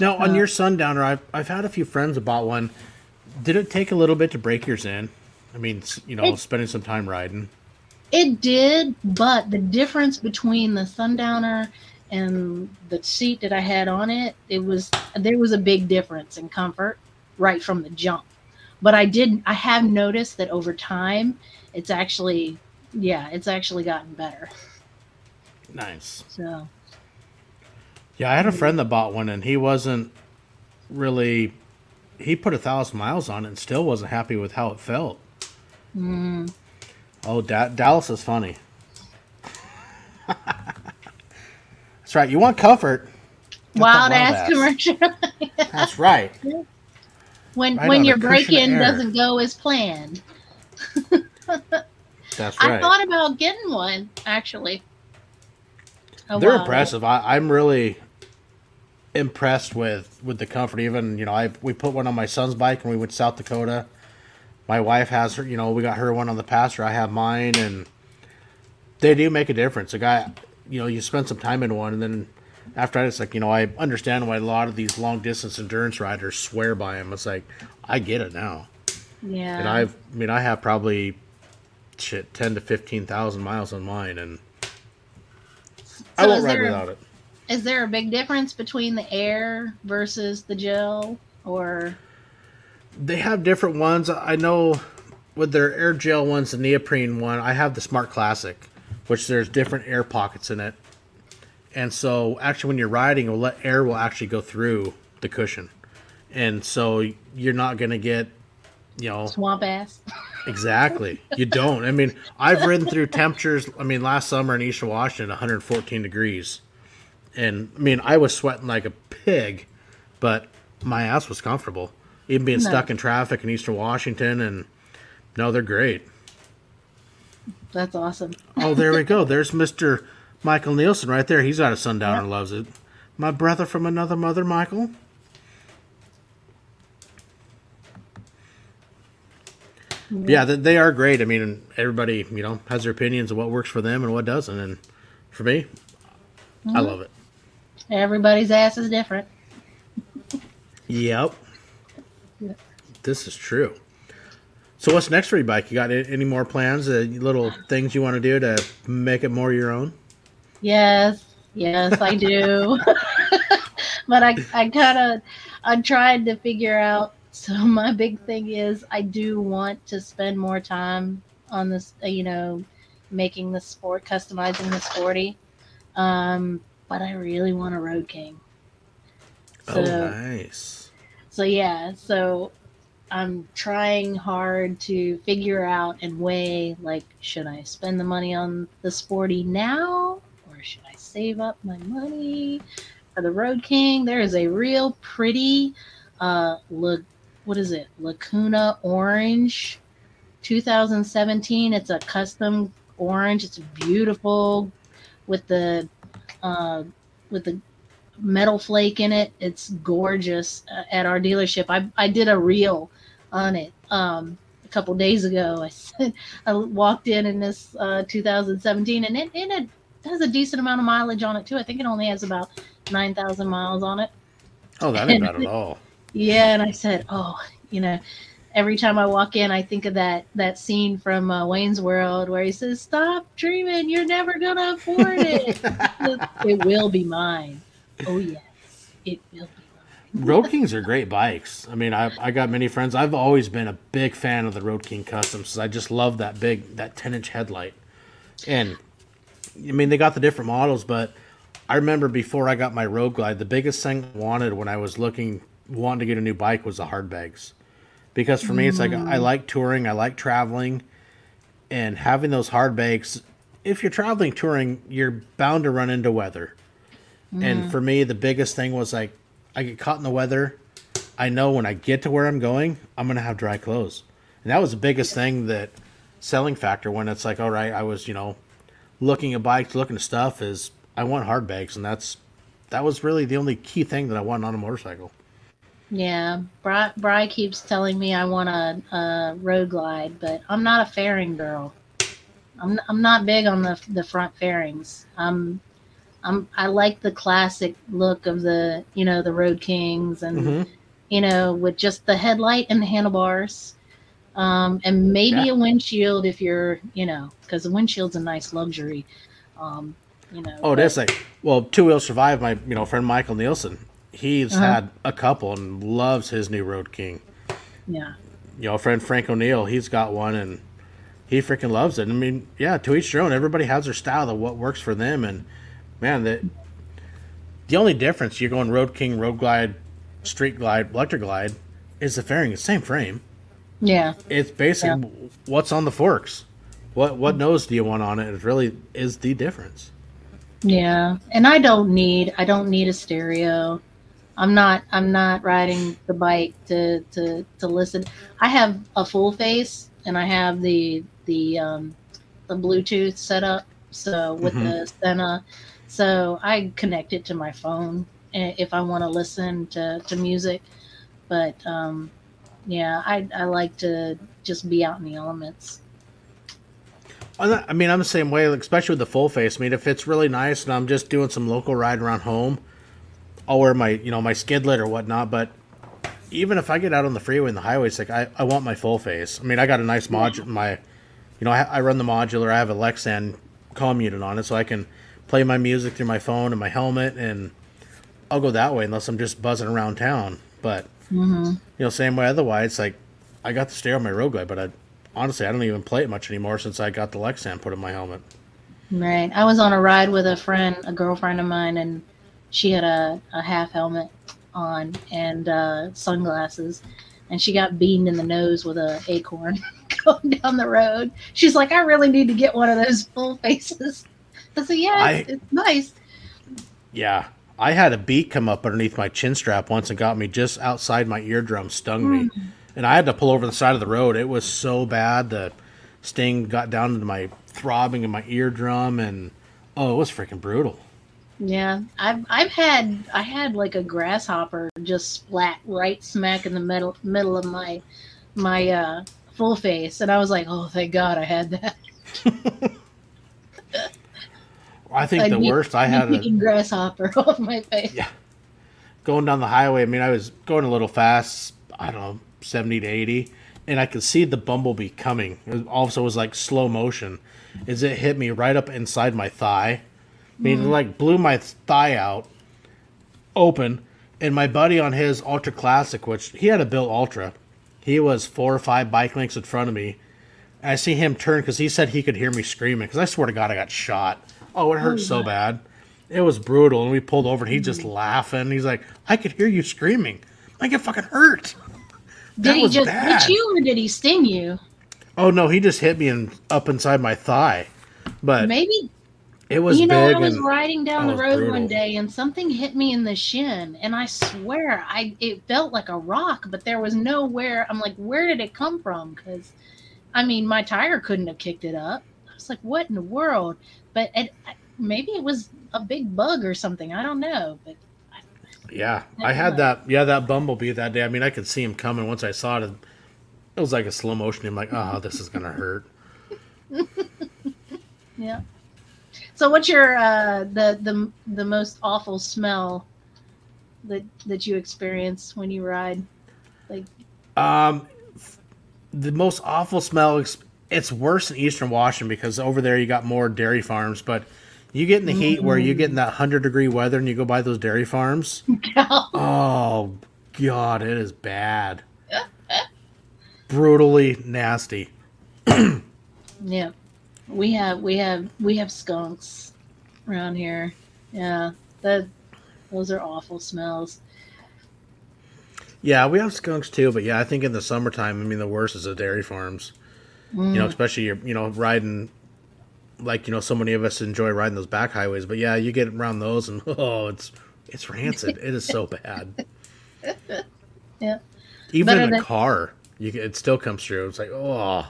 Now, on uh, your Sundowner, I've, I've had a few friends bought one. Did it take a little bit to break yours in? I mean, you know, it, spending some time riding. It did, but the difference between the Sundowner and the seat that I had on it, it was there was a big difference in comfort right from the jump. But I did I have noticed that over time, it's actually yeah, it's actually gotten better. Nice. So yeah, I had a friend that bought one, and he wasn't really he put a thousand miles on it and still wasn't happy with how it felt. Mm. Oh, da- Dallas is funny. That's right. You want comfort. Wild ass, ass commercial. Yeah. That's right. When right when your break-in doesn't go as planned. That's right. I thought about getting one, actually. Oh, they're wow. impressive. I, I'm really impressed with, with the comfort. Even, you know, I we put one on my son's bike when we went to South Dakota. My wife has her, you know, we got her one on the Passer. I have mine, and they do make a difference. A guy... You know, you spend some time in one, and then after that, it's like, you know, I understand why a lot of these long-distance endurance riders swear by them. It's like, I get it now. Yeah. And I've, I mean, I have probably, shit, ten to fifteen thousand miles on mine, and so I won't ride without it. Is there a big difference between the air versus the gel, or? They have different ones. I know with their air gel ones, the neoprene one, I have the Smart Classic, which there's different air pockets in it. And so actually when you're riding, it'll let, air will actually go through the cushion. And so you're not going to get, you know, swamp ass. Exactly. You don't. I mean, I've ridden through temperatures. I mean, last summer in Eastern Washington, one hundred fourteen degrees. And I mean, I was sweating like a pig, but my ass was comfortable. Even being no. stuck in traffic in Eastern Washington, and no, they're great. That's awesome. Oh, there we go. There's Mister Michael Nielsen right there. He's out of Sundowner, yep. Loves it. My brother from another mother, Michael. Yep. Yeah, they are great. I mean, everybody, you know, has their opinions of what works for them and what doesn't. And for me, mm-hmm. I love it. Everybody's ass is different. Yep. Yep. This is true. So what's next for your bike? You got any more plans, uh, little things you want to do to make it more your own? Yes, yes, I do. But I, I kind of, I'm trying to figure out. So my big thing is I do want to spend more time on this, you know, making the sport, customizing the sporty. Um, but I really want a Road King. So, oh, nice. So, yeah, so I'm trying hard to figure out and weigh, like, should I spend the money on the sporty now, or should I save up my money for the Road King? There is a real pretty, uh, look, what is it, Lacuna Orange twenty seventeen. It's a custom orange. It's beautiful with the, uh, with the, metal flake in it. It's gorgeous. Uh, at our dealership, I I did a reel on it um, a couple days ago. I said, I walked in in this uh, two thousand seventeen, and it, and it has a decent amount of mileage on it too. I think it only has about nine thousand miles on it. Oh, that ain't bad at all. Yeah, and I said, oh, you know, every time I walk in, I think of that that scene from uh, Wayne's World where he says, "Stop dreaming. You're never gonna afford it. it, it will be mine." Oh yes, it will be. Road Kings are great bikes. I mean, I I got many friends. I've always been a big fan of the Road King Customs. I just love that big that ten inch headlight, and I mean they got the different models. But I remember before I got my Road Glide, the biggest thing I wanted when I was looking wanting to get a new bike was the hard bags, because for me it's like I like touring, I like traveling, and having those hard bags. If you're traveling touring, you're bound to run into weather. And for me, the biggest thing was like, I get caught in the weather. I know when I get to where I'm going, I'm going to have dry clothes. And that was the biggest thing, that selling factor, when it's like, all right, I was, you know, looking at bikes, looking at stuff, is I want hard bags. And that's, that was really the only key thing that I wanted on a motorcycle. Yeah. Bri, Bri keeps telling me I want a, a Road Glide, but I'm not a fairing girl. I'm I'm not big on the the front fairings. I'm, I'm, I like the classic look of the, you know, the Road Kings, and, mm-hmm. you know, with just the headlight and the handlebars, um, and maybe yeah. a windshield if you're, you know, because the windshield's a nice luxury, um, you know. Oh, it is. Like, well, Two Wheel Survive, my, you know, friend Michael Nielsen, he's uh-huh. had a couple and loves his new Road King. Yeah. You know, friend Frank O'Neill, he's got one, and he freaking loves it. I mean, yeah, to each their own. Everybody has their style of what works for them, and man, the, the only difference, you're going Road King, Road Glide, Street Glide, Electric Glide, is the fairing, the same frame. Yeah. It's basically yeah. what's on the forks. What what nose do you want on it? It really is the difference. Yeah. And I don't need I don't need a stereo. I'm not I'm not riding the bike to, to, to listen. I have a full face, and I have the the um the Bluetooth set up, so with mm-hmm. the Senna. So I connect it to my phone if I want to listen to, to music. But, um, yeah, I, I like to just be out in the elements. I mean, I'm the same way, especially with the full face. I mean, if it's really nice and I'm just doing some local ride around home, I'll wear my, you know, my skidlet or whatnot. But even if I get out on the freeway and the highway, it's like I, I want my full face. I mean, I got a nice modular. My, you know, I, I run the modular. I have a Lexan comm unit on it, so I can play my music through my phone and my helmet, and I'll go that way unless I'm just buzzing around town. But, mm-hmm. you know, same way otherwise, like, I got the stereo on my Road Glide, but I honestly, I don't even play it much anymore since I got the Lexan put in my helmet. Right. I was on a ride with a friend, a girlfriend of mine, and she had a, a half helmet on and uh, sunglasses, and she got beamed in the nose with an acorn going down the road. She's like, I really need to get one of those full faces. I said, yeah, I, it's, it's nice. Yeah. I had a beak come up underneath my chin strap once and got me just outside my eardrum, stung mm. me. And I had to pull over the side of the road. It was so bad. The sting got down into my throbbing in my eardrum, and oh, it was freaking brutal. Yeah, I've I've had I had like a grasshopper just splat right smack in the middle middle of my my uh, full face, and I was like, oh, thank God I had that. I think I the need, worst I had a grasshopper off my face. Yeah, going down the highway. I mean, I was going a little fast. I don't know, seventy to eighty, and I could see the bumblebee coming. It was, also, was like slow motion. As it hit me right up inside my thigh. I mean, mm-hmm. it like blew my thigh out open, and my buddy on his Ultra Classic, which he had a built Ultra, he was four or five bike lengths in front of me. I see him turn because he said he could hear me screaming because I swear to God I got shot. Oh, it hurt oh, so God. bad. It was brutal, and we pulled over, and he mm-hmm. just laughing. He's like, I could hear you screaming. I get fucking hurt. That did he was just bad. hit you, or did he sting you? Oh, no, he just hit me in, up inside my thigh. But maybe... It was you know, big I was and, riding down oh, the road one day, and something hit me in the shin, and I swear, I it felt like a rock, but there was nowhere. I'm like, where did it come from? Because, I mean, my tire couldn't have kicked it up. I was like, what in the world? But it, maybe it was a big bug or something. I don't know. But I, yeah, I, I had know. that. Yeah, that bumblebee that day. I mean, I could see him coming. Once I saw it, it was like a slow motion. I'm like, oh, this is gonna hurt. Yeah. So what's your uh, the the the most awful smell that that you experience when you ride? Like, um, the most awful smell. It's worse in Eastern Washington because over there you got more dairy farms, but you get in the heat mm-hmm. where you get in that hundred degree weather and you go by those dairy farms. Oh God, it is bad. Brutally nasty. Yeah. We have we have we have skunks around here. Yeah, that those are awful smells. Yeah, we have skunks too, but yeah, I think in the summertime, I mean, the worst is the dairy farms. Mm. You know, especially you're you know riding, like you know, so many of us enjoy riding those back highways, but yeah, you get around those and oh, it's it's rancid. It is so bad. Yeah, even Better in a than- car, you it still comes through. It's like oh.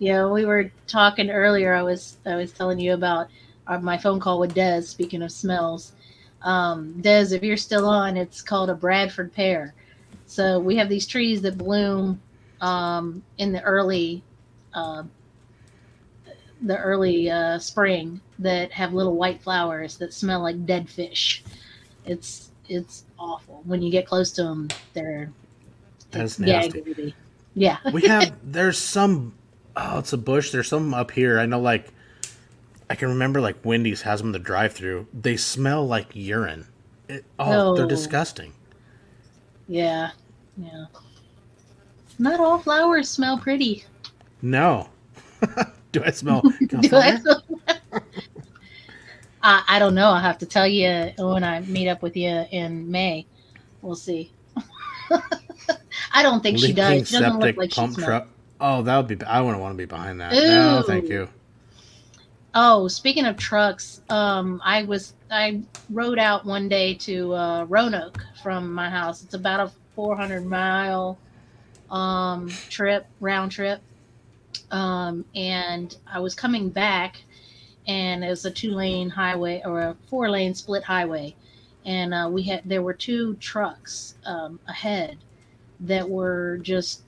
Yeah, we were talking earlier. I was I was telling you about our, my phone call with Des, speaking of smells. Um, Des, if you're still on, it's called a Bradford pear. So we have these trees that bloom um, in the early uh, the early uh, spring that have little white flowers that smell like dead fish. It's it's awful. When you get close to them, they're That's nasty. Gaggedy. Yeah. We have, there's some... Oh, it's a bush. There's some up here. I know, like, I can remember, like, Wendy's has them in the drive-thru. They smell like urine. It, oh, oh, they're disgusting. Yeah, yeah. Not all flowers smell pretty. No. Do I smell? Do I smell? I, I don't know. I'll have to tell you when I meet up with you in May. We'll see. I don't think Leaking she does. She doesn't look like she smells. Truck. Oh, that would be. I wouldn't want to be behind that. Ooh. No, thank you. Oh, speaking of trucks, um, I was I rode out one day to uh, Roanoke from my house. It's about a four hundred mile um, trip, round trip, um, and I was coming back, and it was a two lane highway or a four lane split highway, and uh, we had there were two trucks um, ahead that were just.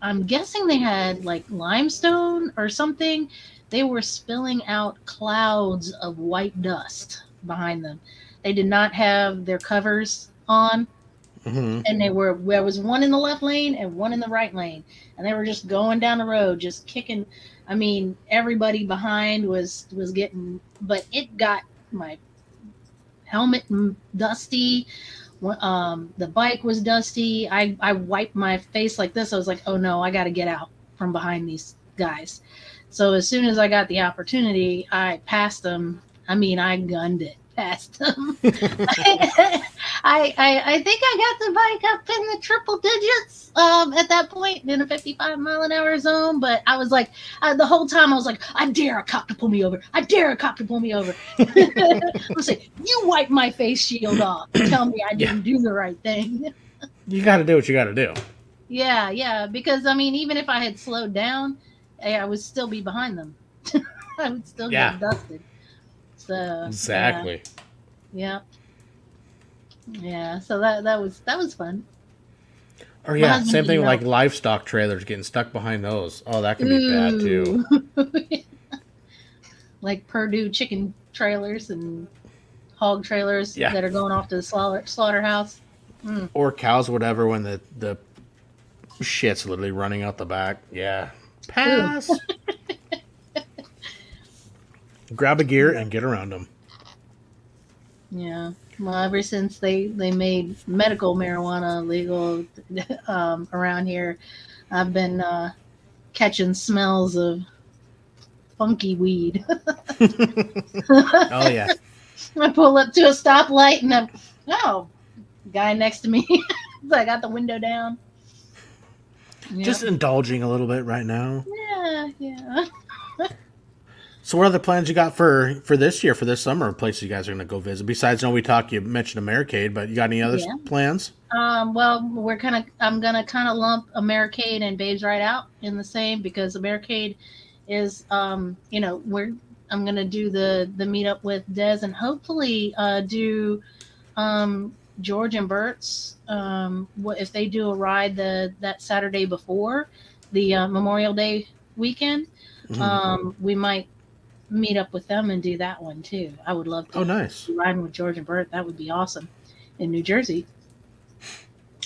I'm guessing they had like limestone or something. They were spilling out clouds of white dust behind them. They did not have their covers on. Mm-hmm. And they were, there was one in the left lane and one in the right lane. And they were just going down the road, just kicking. I mean, everybody behind was, was getting, but it got my helmet dusty. Um, the bike was dusty. I, I wiped my face like this. I was like, oh no, I got to get out. from behind these guys. So as soon as I got the opportunity, I passed them. I mean, I gunned it past them. I, I I think I got the bike up in the triple digits um, at that point in a fifty-five mile an hour zone. But I was like, uh, the whole time I was like, I dare a cop to pull me over. I dare a cop to pull me over. I was like, you wipe my face shield off and tell me I didn't yeah. do the right thing. You got to do what you got to do. Yeah, yeah. Because, I mean, even if I had slowed down, I would still be behind them. I would still yeah. get dusted. So, exactly. Yeah. yeah. Yeah. So that that was that was fun. Or yeah, same thing with like livestock trailers, getting stuck behind those. Oh, that can be Ooh. bad too. Like Purdue chicken trailers and hog trailers yeah. that are going off to the slaughter slaughterhouse. Mm. Or cows, whatever, when the, the shit's literally running out the back. Yeah. Pass. Grab a gear and get around them. Yeah. Well, ever since they, they made medical marijuana legal um, around here, I've been uh, catching smells of funky weed. Oh, yeah. I pull up to a stoplight and I'm, oh, guy next to me. So I got the window down. Yep. Just indulging a little bit right now. Yeah, yeah. So what other plans you got for, for this year, for this summer, places you guys are going to go visit? Besides, you know, we talked, you mentioned Americade, but you got any other yeah. plans? Um, well, we're kind of, I'm going to kind of lump Americade and Babes Right Out in the same, because Americade is, um, you know, we're, I'm going to do the, the meetup with Des and hopefully uh, do um, George and Bert's, um, what, if they do a ride the that Saturday before the uh, Memorial Day weekend, mm-hmm. um, we might meet up with them and do that one too. I would love to. Oh, nice. Riding with George and Bert. That would be awesome in New Jersey.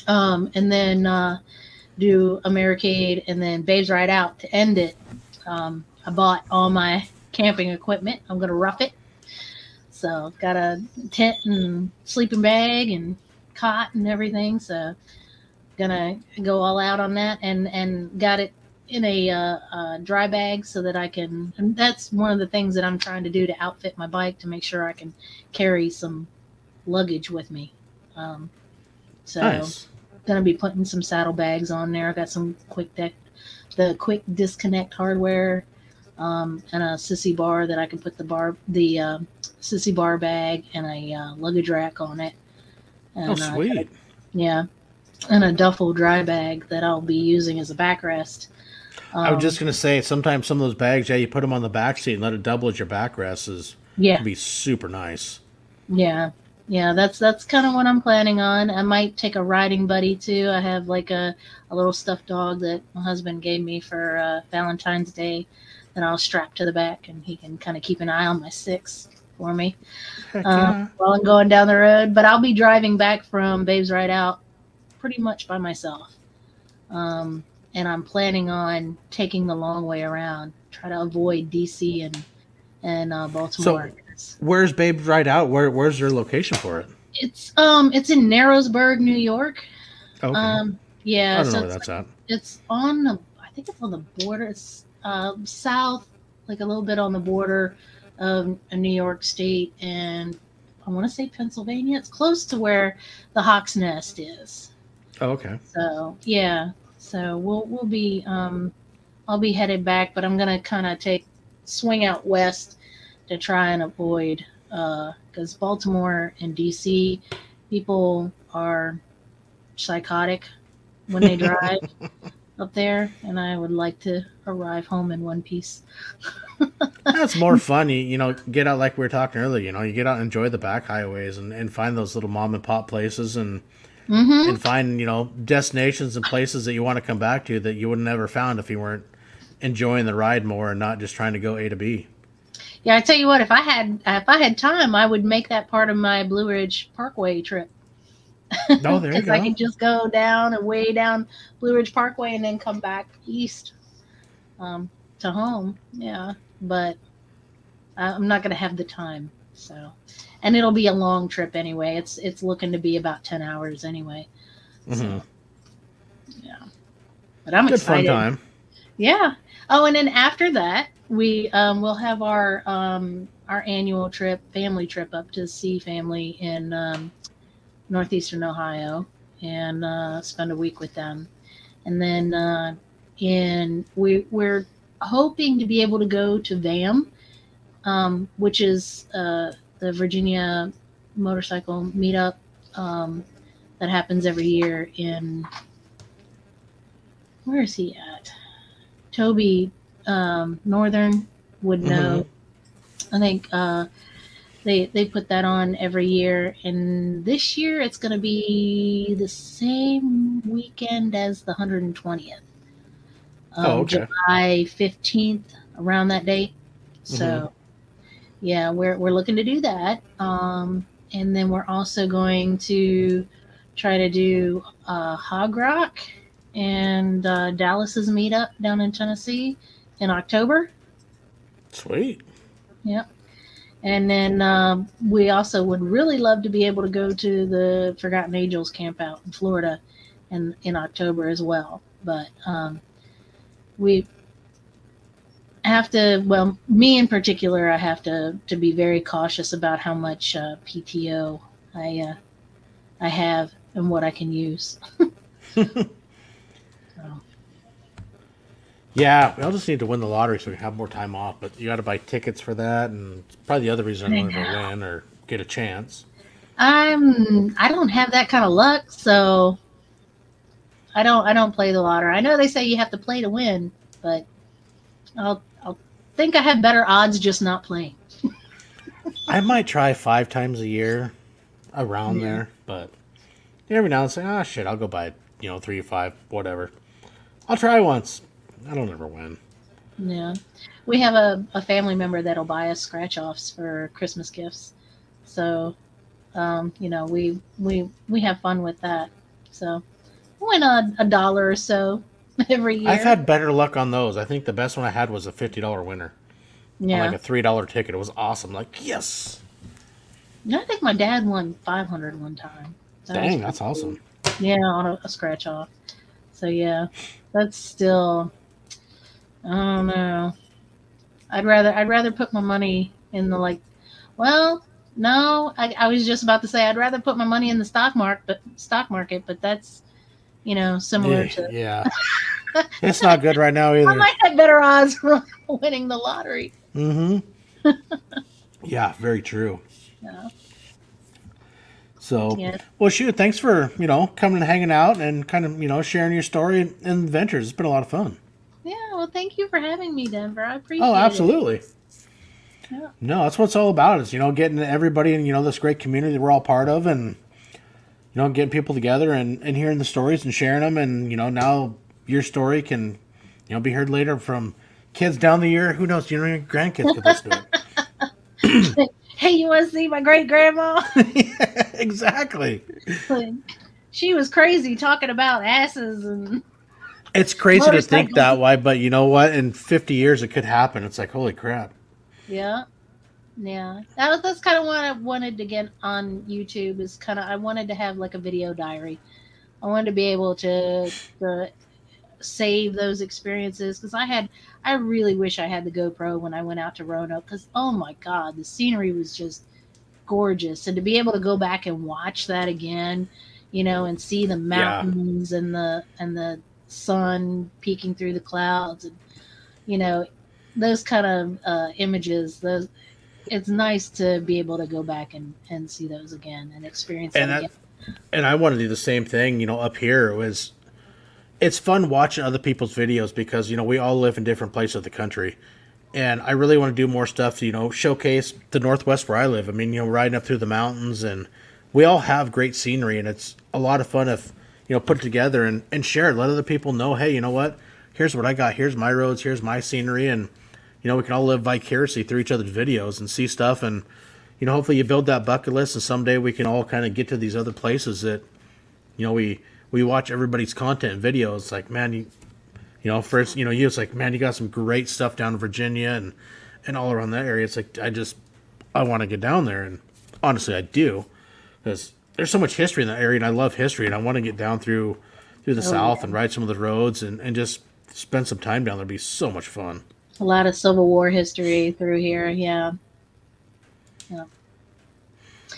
Um, and then uh, do Americade and then Babes Ride Out to end it. Um, I bought all my camping equipment. I'm going to rough it. So I've got a tent and sleeping bag and cot and everything. So going to go all out on that, and, and got it in a uh, uh, dry bag so that I can, and that's one of the things that I'm trying to do to outfit my bike to make sure I can carry some luggage with me. Um, so nice. Going to be putting some saddlebags on there. I got some quick deck, the quick disconnect hardware, um, and a sissy bar that I can put the bar, the uh, sissy bar bag and a uh, luggage rack on it. And, oh, sweet. Uh, yeah. And a duffel dry bag that I'll be using as a backrest. Um, I was just gonna say, sometimes some of those bags, yeah, you put them on the back seat and let it double as your backrest is, yeah, can be super nice. Yeah, yeah, that's that's kind of what I'm planning on. I might take a riding buddy too. I have like a, a little stuffed dog that my husband gave me for uh, Valentine's Day, and I'll strap to the back, and he can kind of keep an eye on my six for me um, yeah. while I'm going down the road. But I'll be driving back from Babes Ride Out pretty much by myself. Um, And I'm planning on taking the long way around, try to avoid D C and and uh, Baltimore. So where's Babes Ride Out? Where where's their location for it? It's um it's in Narrowsburg, New York. Okay. Um, yeah, I don't so know where that's like, at. It's on the I think it's on the border. It's uh, south, like a little bit on the border of New York State, and I want to say Pennsylvania. It's close to where the Hawk's Nest is. Oh, okay. So yeah. So we'll we'll be um, I'll be headed back, but I'm gonna kind of take swing out west to try and avoid because uh, Baltimore and D C people are psychotic when they drive up there, and I would like to arrive home in one piece. That's more fun, you, you know. Get out like we were talking earlier. You know, you get out and enjoy the back highways and, and find those little mom and pop places and. Mm-hmm. And find, you know, destinations and places that you want to come back to that you would never found if you weren't enjoying the ride more and not just trying to go A to B. Yeah, I tell you what, if I had if I had time, I would make that part of my Blue Ridge Parkway trip. No, oh, there you go. I could just go down and way down Blue Ridge Parkway and then come back east um, to home. Yeah, but I'm not going to have the time, so. And it'll be a long trip anyway. It's it's looking to be about ten hours anyway. So, mm-hmm. Yeah, but I'm Good excited. Fun time. Yeah. Oh, and then after that, we um, will have our um, our annual trip, family trip up to see family in um, northeastern Ohio, and uh, spend a week with them. And then uh, in we we're hoping to be able to go to V A M, um, which is uh, the Virginia motorcycle meetup um, that happens every year in. Where is he at? Toby um, Northern would know. Mm-hmm. I think uh, they they put that on every year, and this year it's going to be the same weekend as the one hundred twentieth. Um, oh, okay. July fifteenth, around that date. So, mm-hmm. yeah, we're we're looking to do that, um, and then we're also going to try to do uh, Hog Rock. And uh, Dallas's meetup down in Tennessee in October. Sweet. Yep. And then um, we also would really love to be able to go to the Forgotten Angels camp out in Florida in, in October as well. But um, we have to, well, me in particular, I have to, to be very cautious about how much uh, P T O I, uh, I have and what I can use. Yeah, we all just need to win the lottery so we can have more time off, but you got to buy tickets for that, and it's probably the other reason I don't ever win or get a chance. I'm I don't have that kind of luck, so I don't I don't play the lottery. I know they say you have to play to win, but I'll I'll think I have better odds just not playing. I might try five times a year around yeah. there, but every now and then, ah, oh, shit, I'll go buy you know three or five, whatever. I'll try once. I don't ever win. Yeah. We have a, a family member that'll buy us scratch-offs for Christmas gifts. So, um, you know, we we we have fun with that. So, I win a, a dollar or so every year. I've had better luck on those. I think the best one I had was a fifty dollar winner. Yeah. On like a three dollar ticket. It was awesome. Like, yes! And I think my dad won five hundred one time. That Dang, that's cool. awesome. Yeah, on a, a scratch-off. So, yeah. That's still... I don't know. I'd rather I'd rather put my money in the like. Well, no, I, I was just about to say I'd rather put my money in the stock market, but stock market, but that's you know similar yeah, to yeah. It's not good right now either. I might have better odds for winning the lottery. Mm-hmm. Yeah, very true. Yeah. So yeah. Well, shoot, thanks for you know coming and hanging out and kind of you know sharing your story and, and adventures. It's been a lot of fun. Yeah, well, thank you for having me, Denver. I appreciate it. Oh, absolutely. It. Yeah. No, that's what it's all about is, you know, getting everybody in, you know, this great community that we're all part of and, you know, getting people together and, and hearing the stories and sharing them. And, you know, now your story can, you know, be heard later from kids down the year. Who knows? You know, your grandkids could listen to it. Hey, you want to see my great-grandma? Yeah, exactly. She was crazy talking about asses and... It's crazy to think that way, but you know what? In fifty years, it could happen. It's like, holy crap. Yeah. Yeah. That was, that's kind of what I wanted to get on YouTube is kind of, I wanted to have like a video diary. I wanted to be able to, to save those experiences because I had, I really wish I had the GoPro when I went out to Roanoke because, oh my God, the scenery was just gorgeous. And to be able to go back and watch that again, you know, and see the mountains yeah. and the, and the, sun peeking through the clouds and you know those kind of uh images those it's nice to be able to go back and and see those again and experience and them that, again. And I want to do the same thing you know up here was it's fun watching other people's videos because you know we all live in different places of the country and I really want to do more stuff to, you know showcase the Northwest where I live. I mean you know riding up through the mountains and we all have great scenery and it's a lot of fun if you know, put it together and, and share it. Let other people know, hey, you know what? Here's what I got. Here's my roads. Here's my scenery. And, you know, we can all live vicariously through each other's videos and see stuff. And, you know, hopefully you build that bucket list and someday we can all kind of get to these other places that, you know, we, we watch everybody's content and videos. Like, man, you, you know, first, you know, you, it's like, man, you got some great stuff down in Virginia and, and all around that area. It's like, I just, I want to get down there. And honestly, I do. Because there's so much history in that area, and I love history, and I want to get down through through the oh, South yeah. and ride some of the roads and, and just spend some time down there. It'd be so much fun. A lot of Civil War history through here, yeah. Yeah.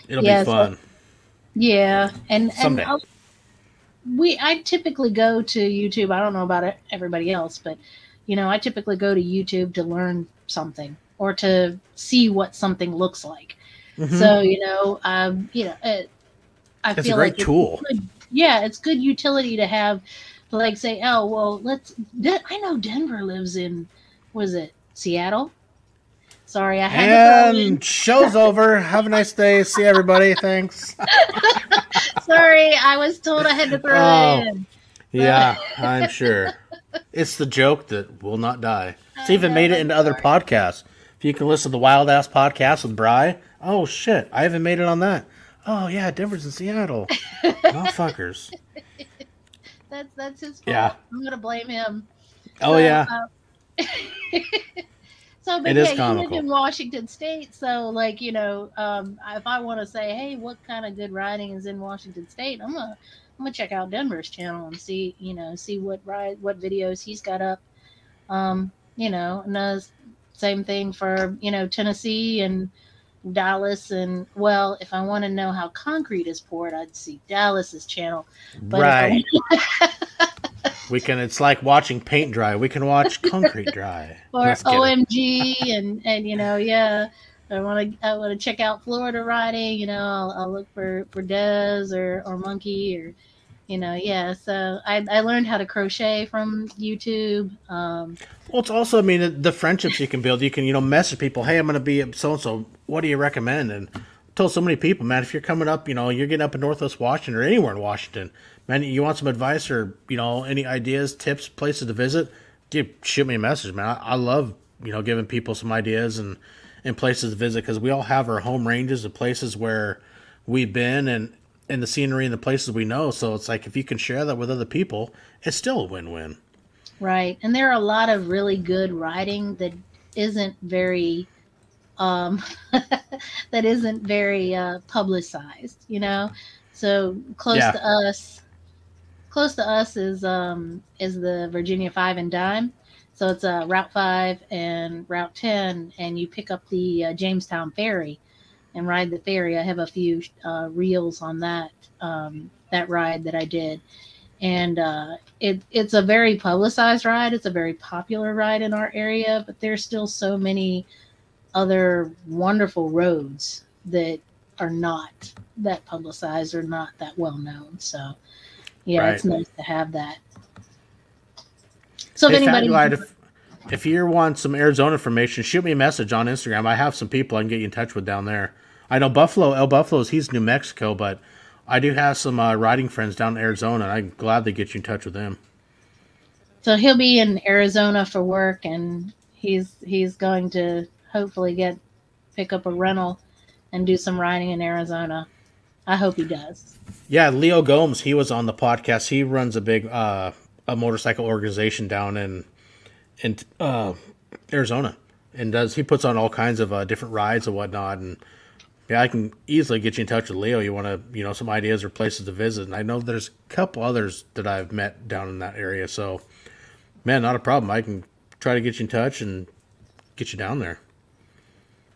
It'll yeah, be fun. So, yeah, and someday. And I'll, we I typically go to YouTube. I don't know about everybody else, but you know, I typically go to YouTube to learn something or to see what something looks like. Mm-hmm. So you know, um, you know, it, I it's feel a great like tool. It's good, yeah, it's good utility to have. To like say, oh well, let's. I know Denver lives in. Was it Seattle? Sorry, I had and to show's over. Have a nice day. See everybody. Thanks. Sorry, I was told I had to throw oh, it in. But... yeah, I'm sure. It's the joke that will not die. It's I even know, made it I'm into sorry. other podcasts. If you can listen to the Wild Ass Podcast with Bri, oh shit, I haven't made it on that. Oh yeah, Denver's in Seattle. Oh fuckers. That's that's his fault. Yeah. I'm gonna blame him. Oh so, yeah. Um, So, but it yeah, you live in Washington State, so like you know, um, if I want to say, hey, what kind of good riding is in Washington State, I'm gonna, I'm gonna check out Denver's channel and see, you know, see what ride, what videos he's got up, um, you know, and the same thing for you know Tennessee and Dallas, and well, if I want to know how concrete is poured, I'd see Dallas's channel. But right. We can. It's like watching paint dry. We can watch concrete dry. Or O M G, and, and you know, yeah. I want to. I want to check out Florida riding. You know, I'll, I'll look for for Dez or or Monkey or, you know, yeah. So I I learned how to crochet from YouTube. Um, well, it's also I mean the friendships you can build. You can you know message people. Hey, I'm going to be so and so. What do you recommend? And I told so many people, man, if you're coming up, you know, you're getting up in Northwest Washington or anywhere in Washington. Man, you want some advice or, you know, any ideas, tips, places to visit, dude, shoot me a message, man. I, I love, you know, giving people some ideas and, and places to visit because we all have our home ranges of places where we've been and, and the scenery and the places we know. So it's like if you can share that with other people, it's still a win-win. Right. And there are a lot of really good riding that isn't very um, – that isn't very uh, publicized, you know. So close yeah. to us – close to us is um is the Virginia Five and Dime, so it's a uh, Route Five and Route Ten, and you pick up the uh, Jamestown Ferry, and ride the ferry. I have a few uh, reels on that um, that ride that I did, and uh, it it's a very publicized ride. It's a very popular ride in our area, but there's still so many other wonderful roads that are not that publicized or not that well known. So. Yeah, right. It's nice to have that. So if hey, anybody... Glide, if, if you want some Arizona information, shoot me a message on Instagram. I have some people I can get you in touch with down there. I know Buffalo, El Buffalo's, he's New Mexico, but I do have some uh, riding friends down in Arizona, and I'm glad to get you in touch with them. So he'll be in Arizona for work, and he's he's going to hopefully get pick up a rental and do some riding in Arizona. I hope he does. Yeah, Leo Gomes, he was on the podcast. He runs a big uh, a motorcycle organization down in in uh, Arizona, and does he puts on all kinds of uh, different rides and whatnot. And yeah, I can easily get you in touch with Leo. You want to, you know, some ideas or places to visit. And I know there's a couple others that I've met down in that area. So, man, not a problem. I can try to get you in touch and get you down there.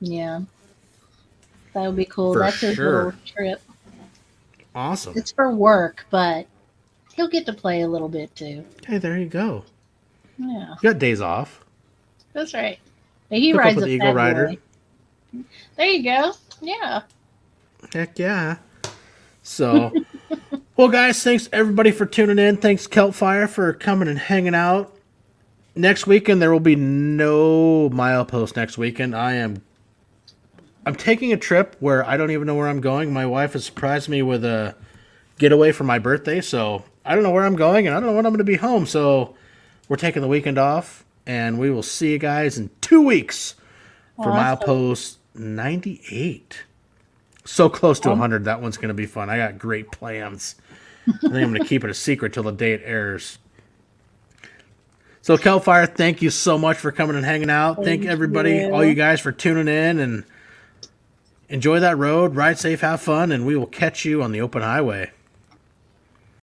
Yeah, that would be cool. For That's sure. a little trip. Awesome. It's for work, but he'll get to play a little bit too. Hey, there you go. Yeah. You got days off. That's right. But he Hook rides up with a the Eagle Rider. Boy. There you go. Yeah. Heck yeah. So, well, guys, thanks everybody for tuning in. Thanks, Kelpfire, for coming and hanging out. Next weekend, there will be no milepost next weekend. I am I'm taking a trip where I don't even know where I'm going. My wife has surprised me with a getaway for my birthday, so I don't know where I'm going, and I don't know when I'm going to be home. So we're taking the weekend off, and we will see you guys in two weeks for awesome. Milepost ninety-eight. So close to one hundred. That one's going to be fun. I got great plans. I think I'm going to keep it a secret till the day it airs. So, Kelpfire, thank you so much for coming and hanging out. Thank, thank everybody, you. all you guys, for tuning in, and enjoy that road, ride safe, have fun, and we will catch you on the open highway.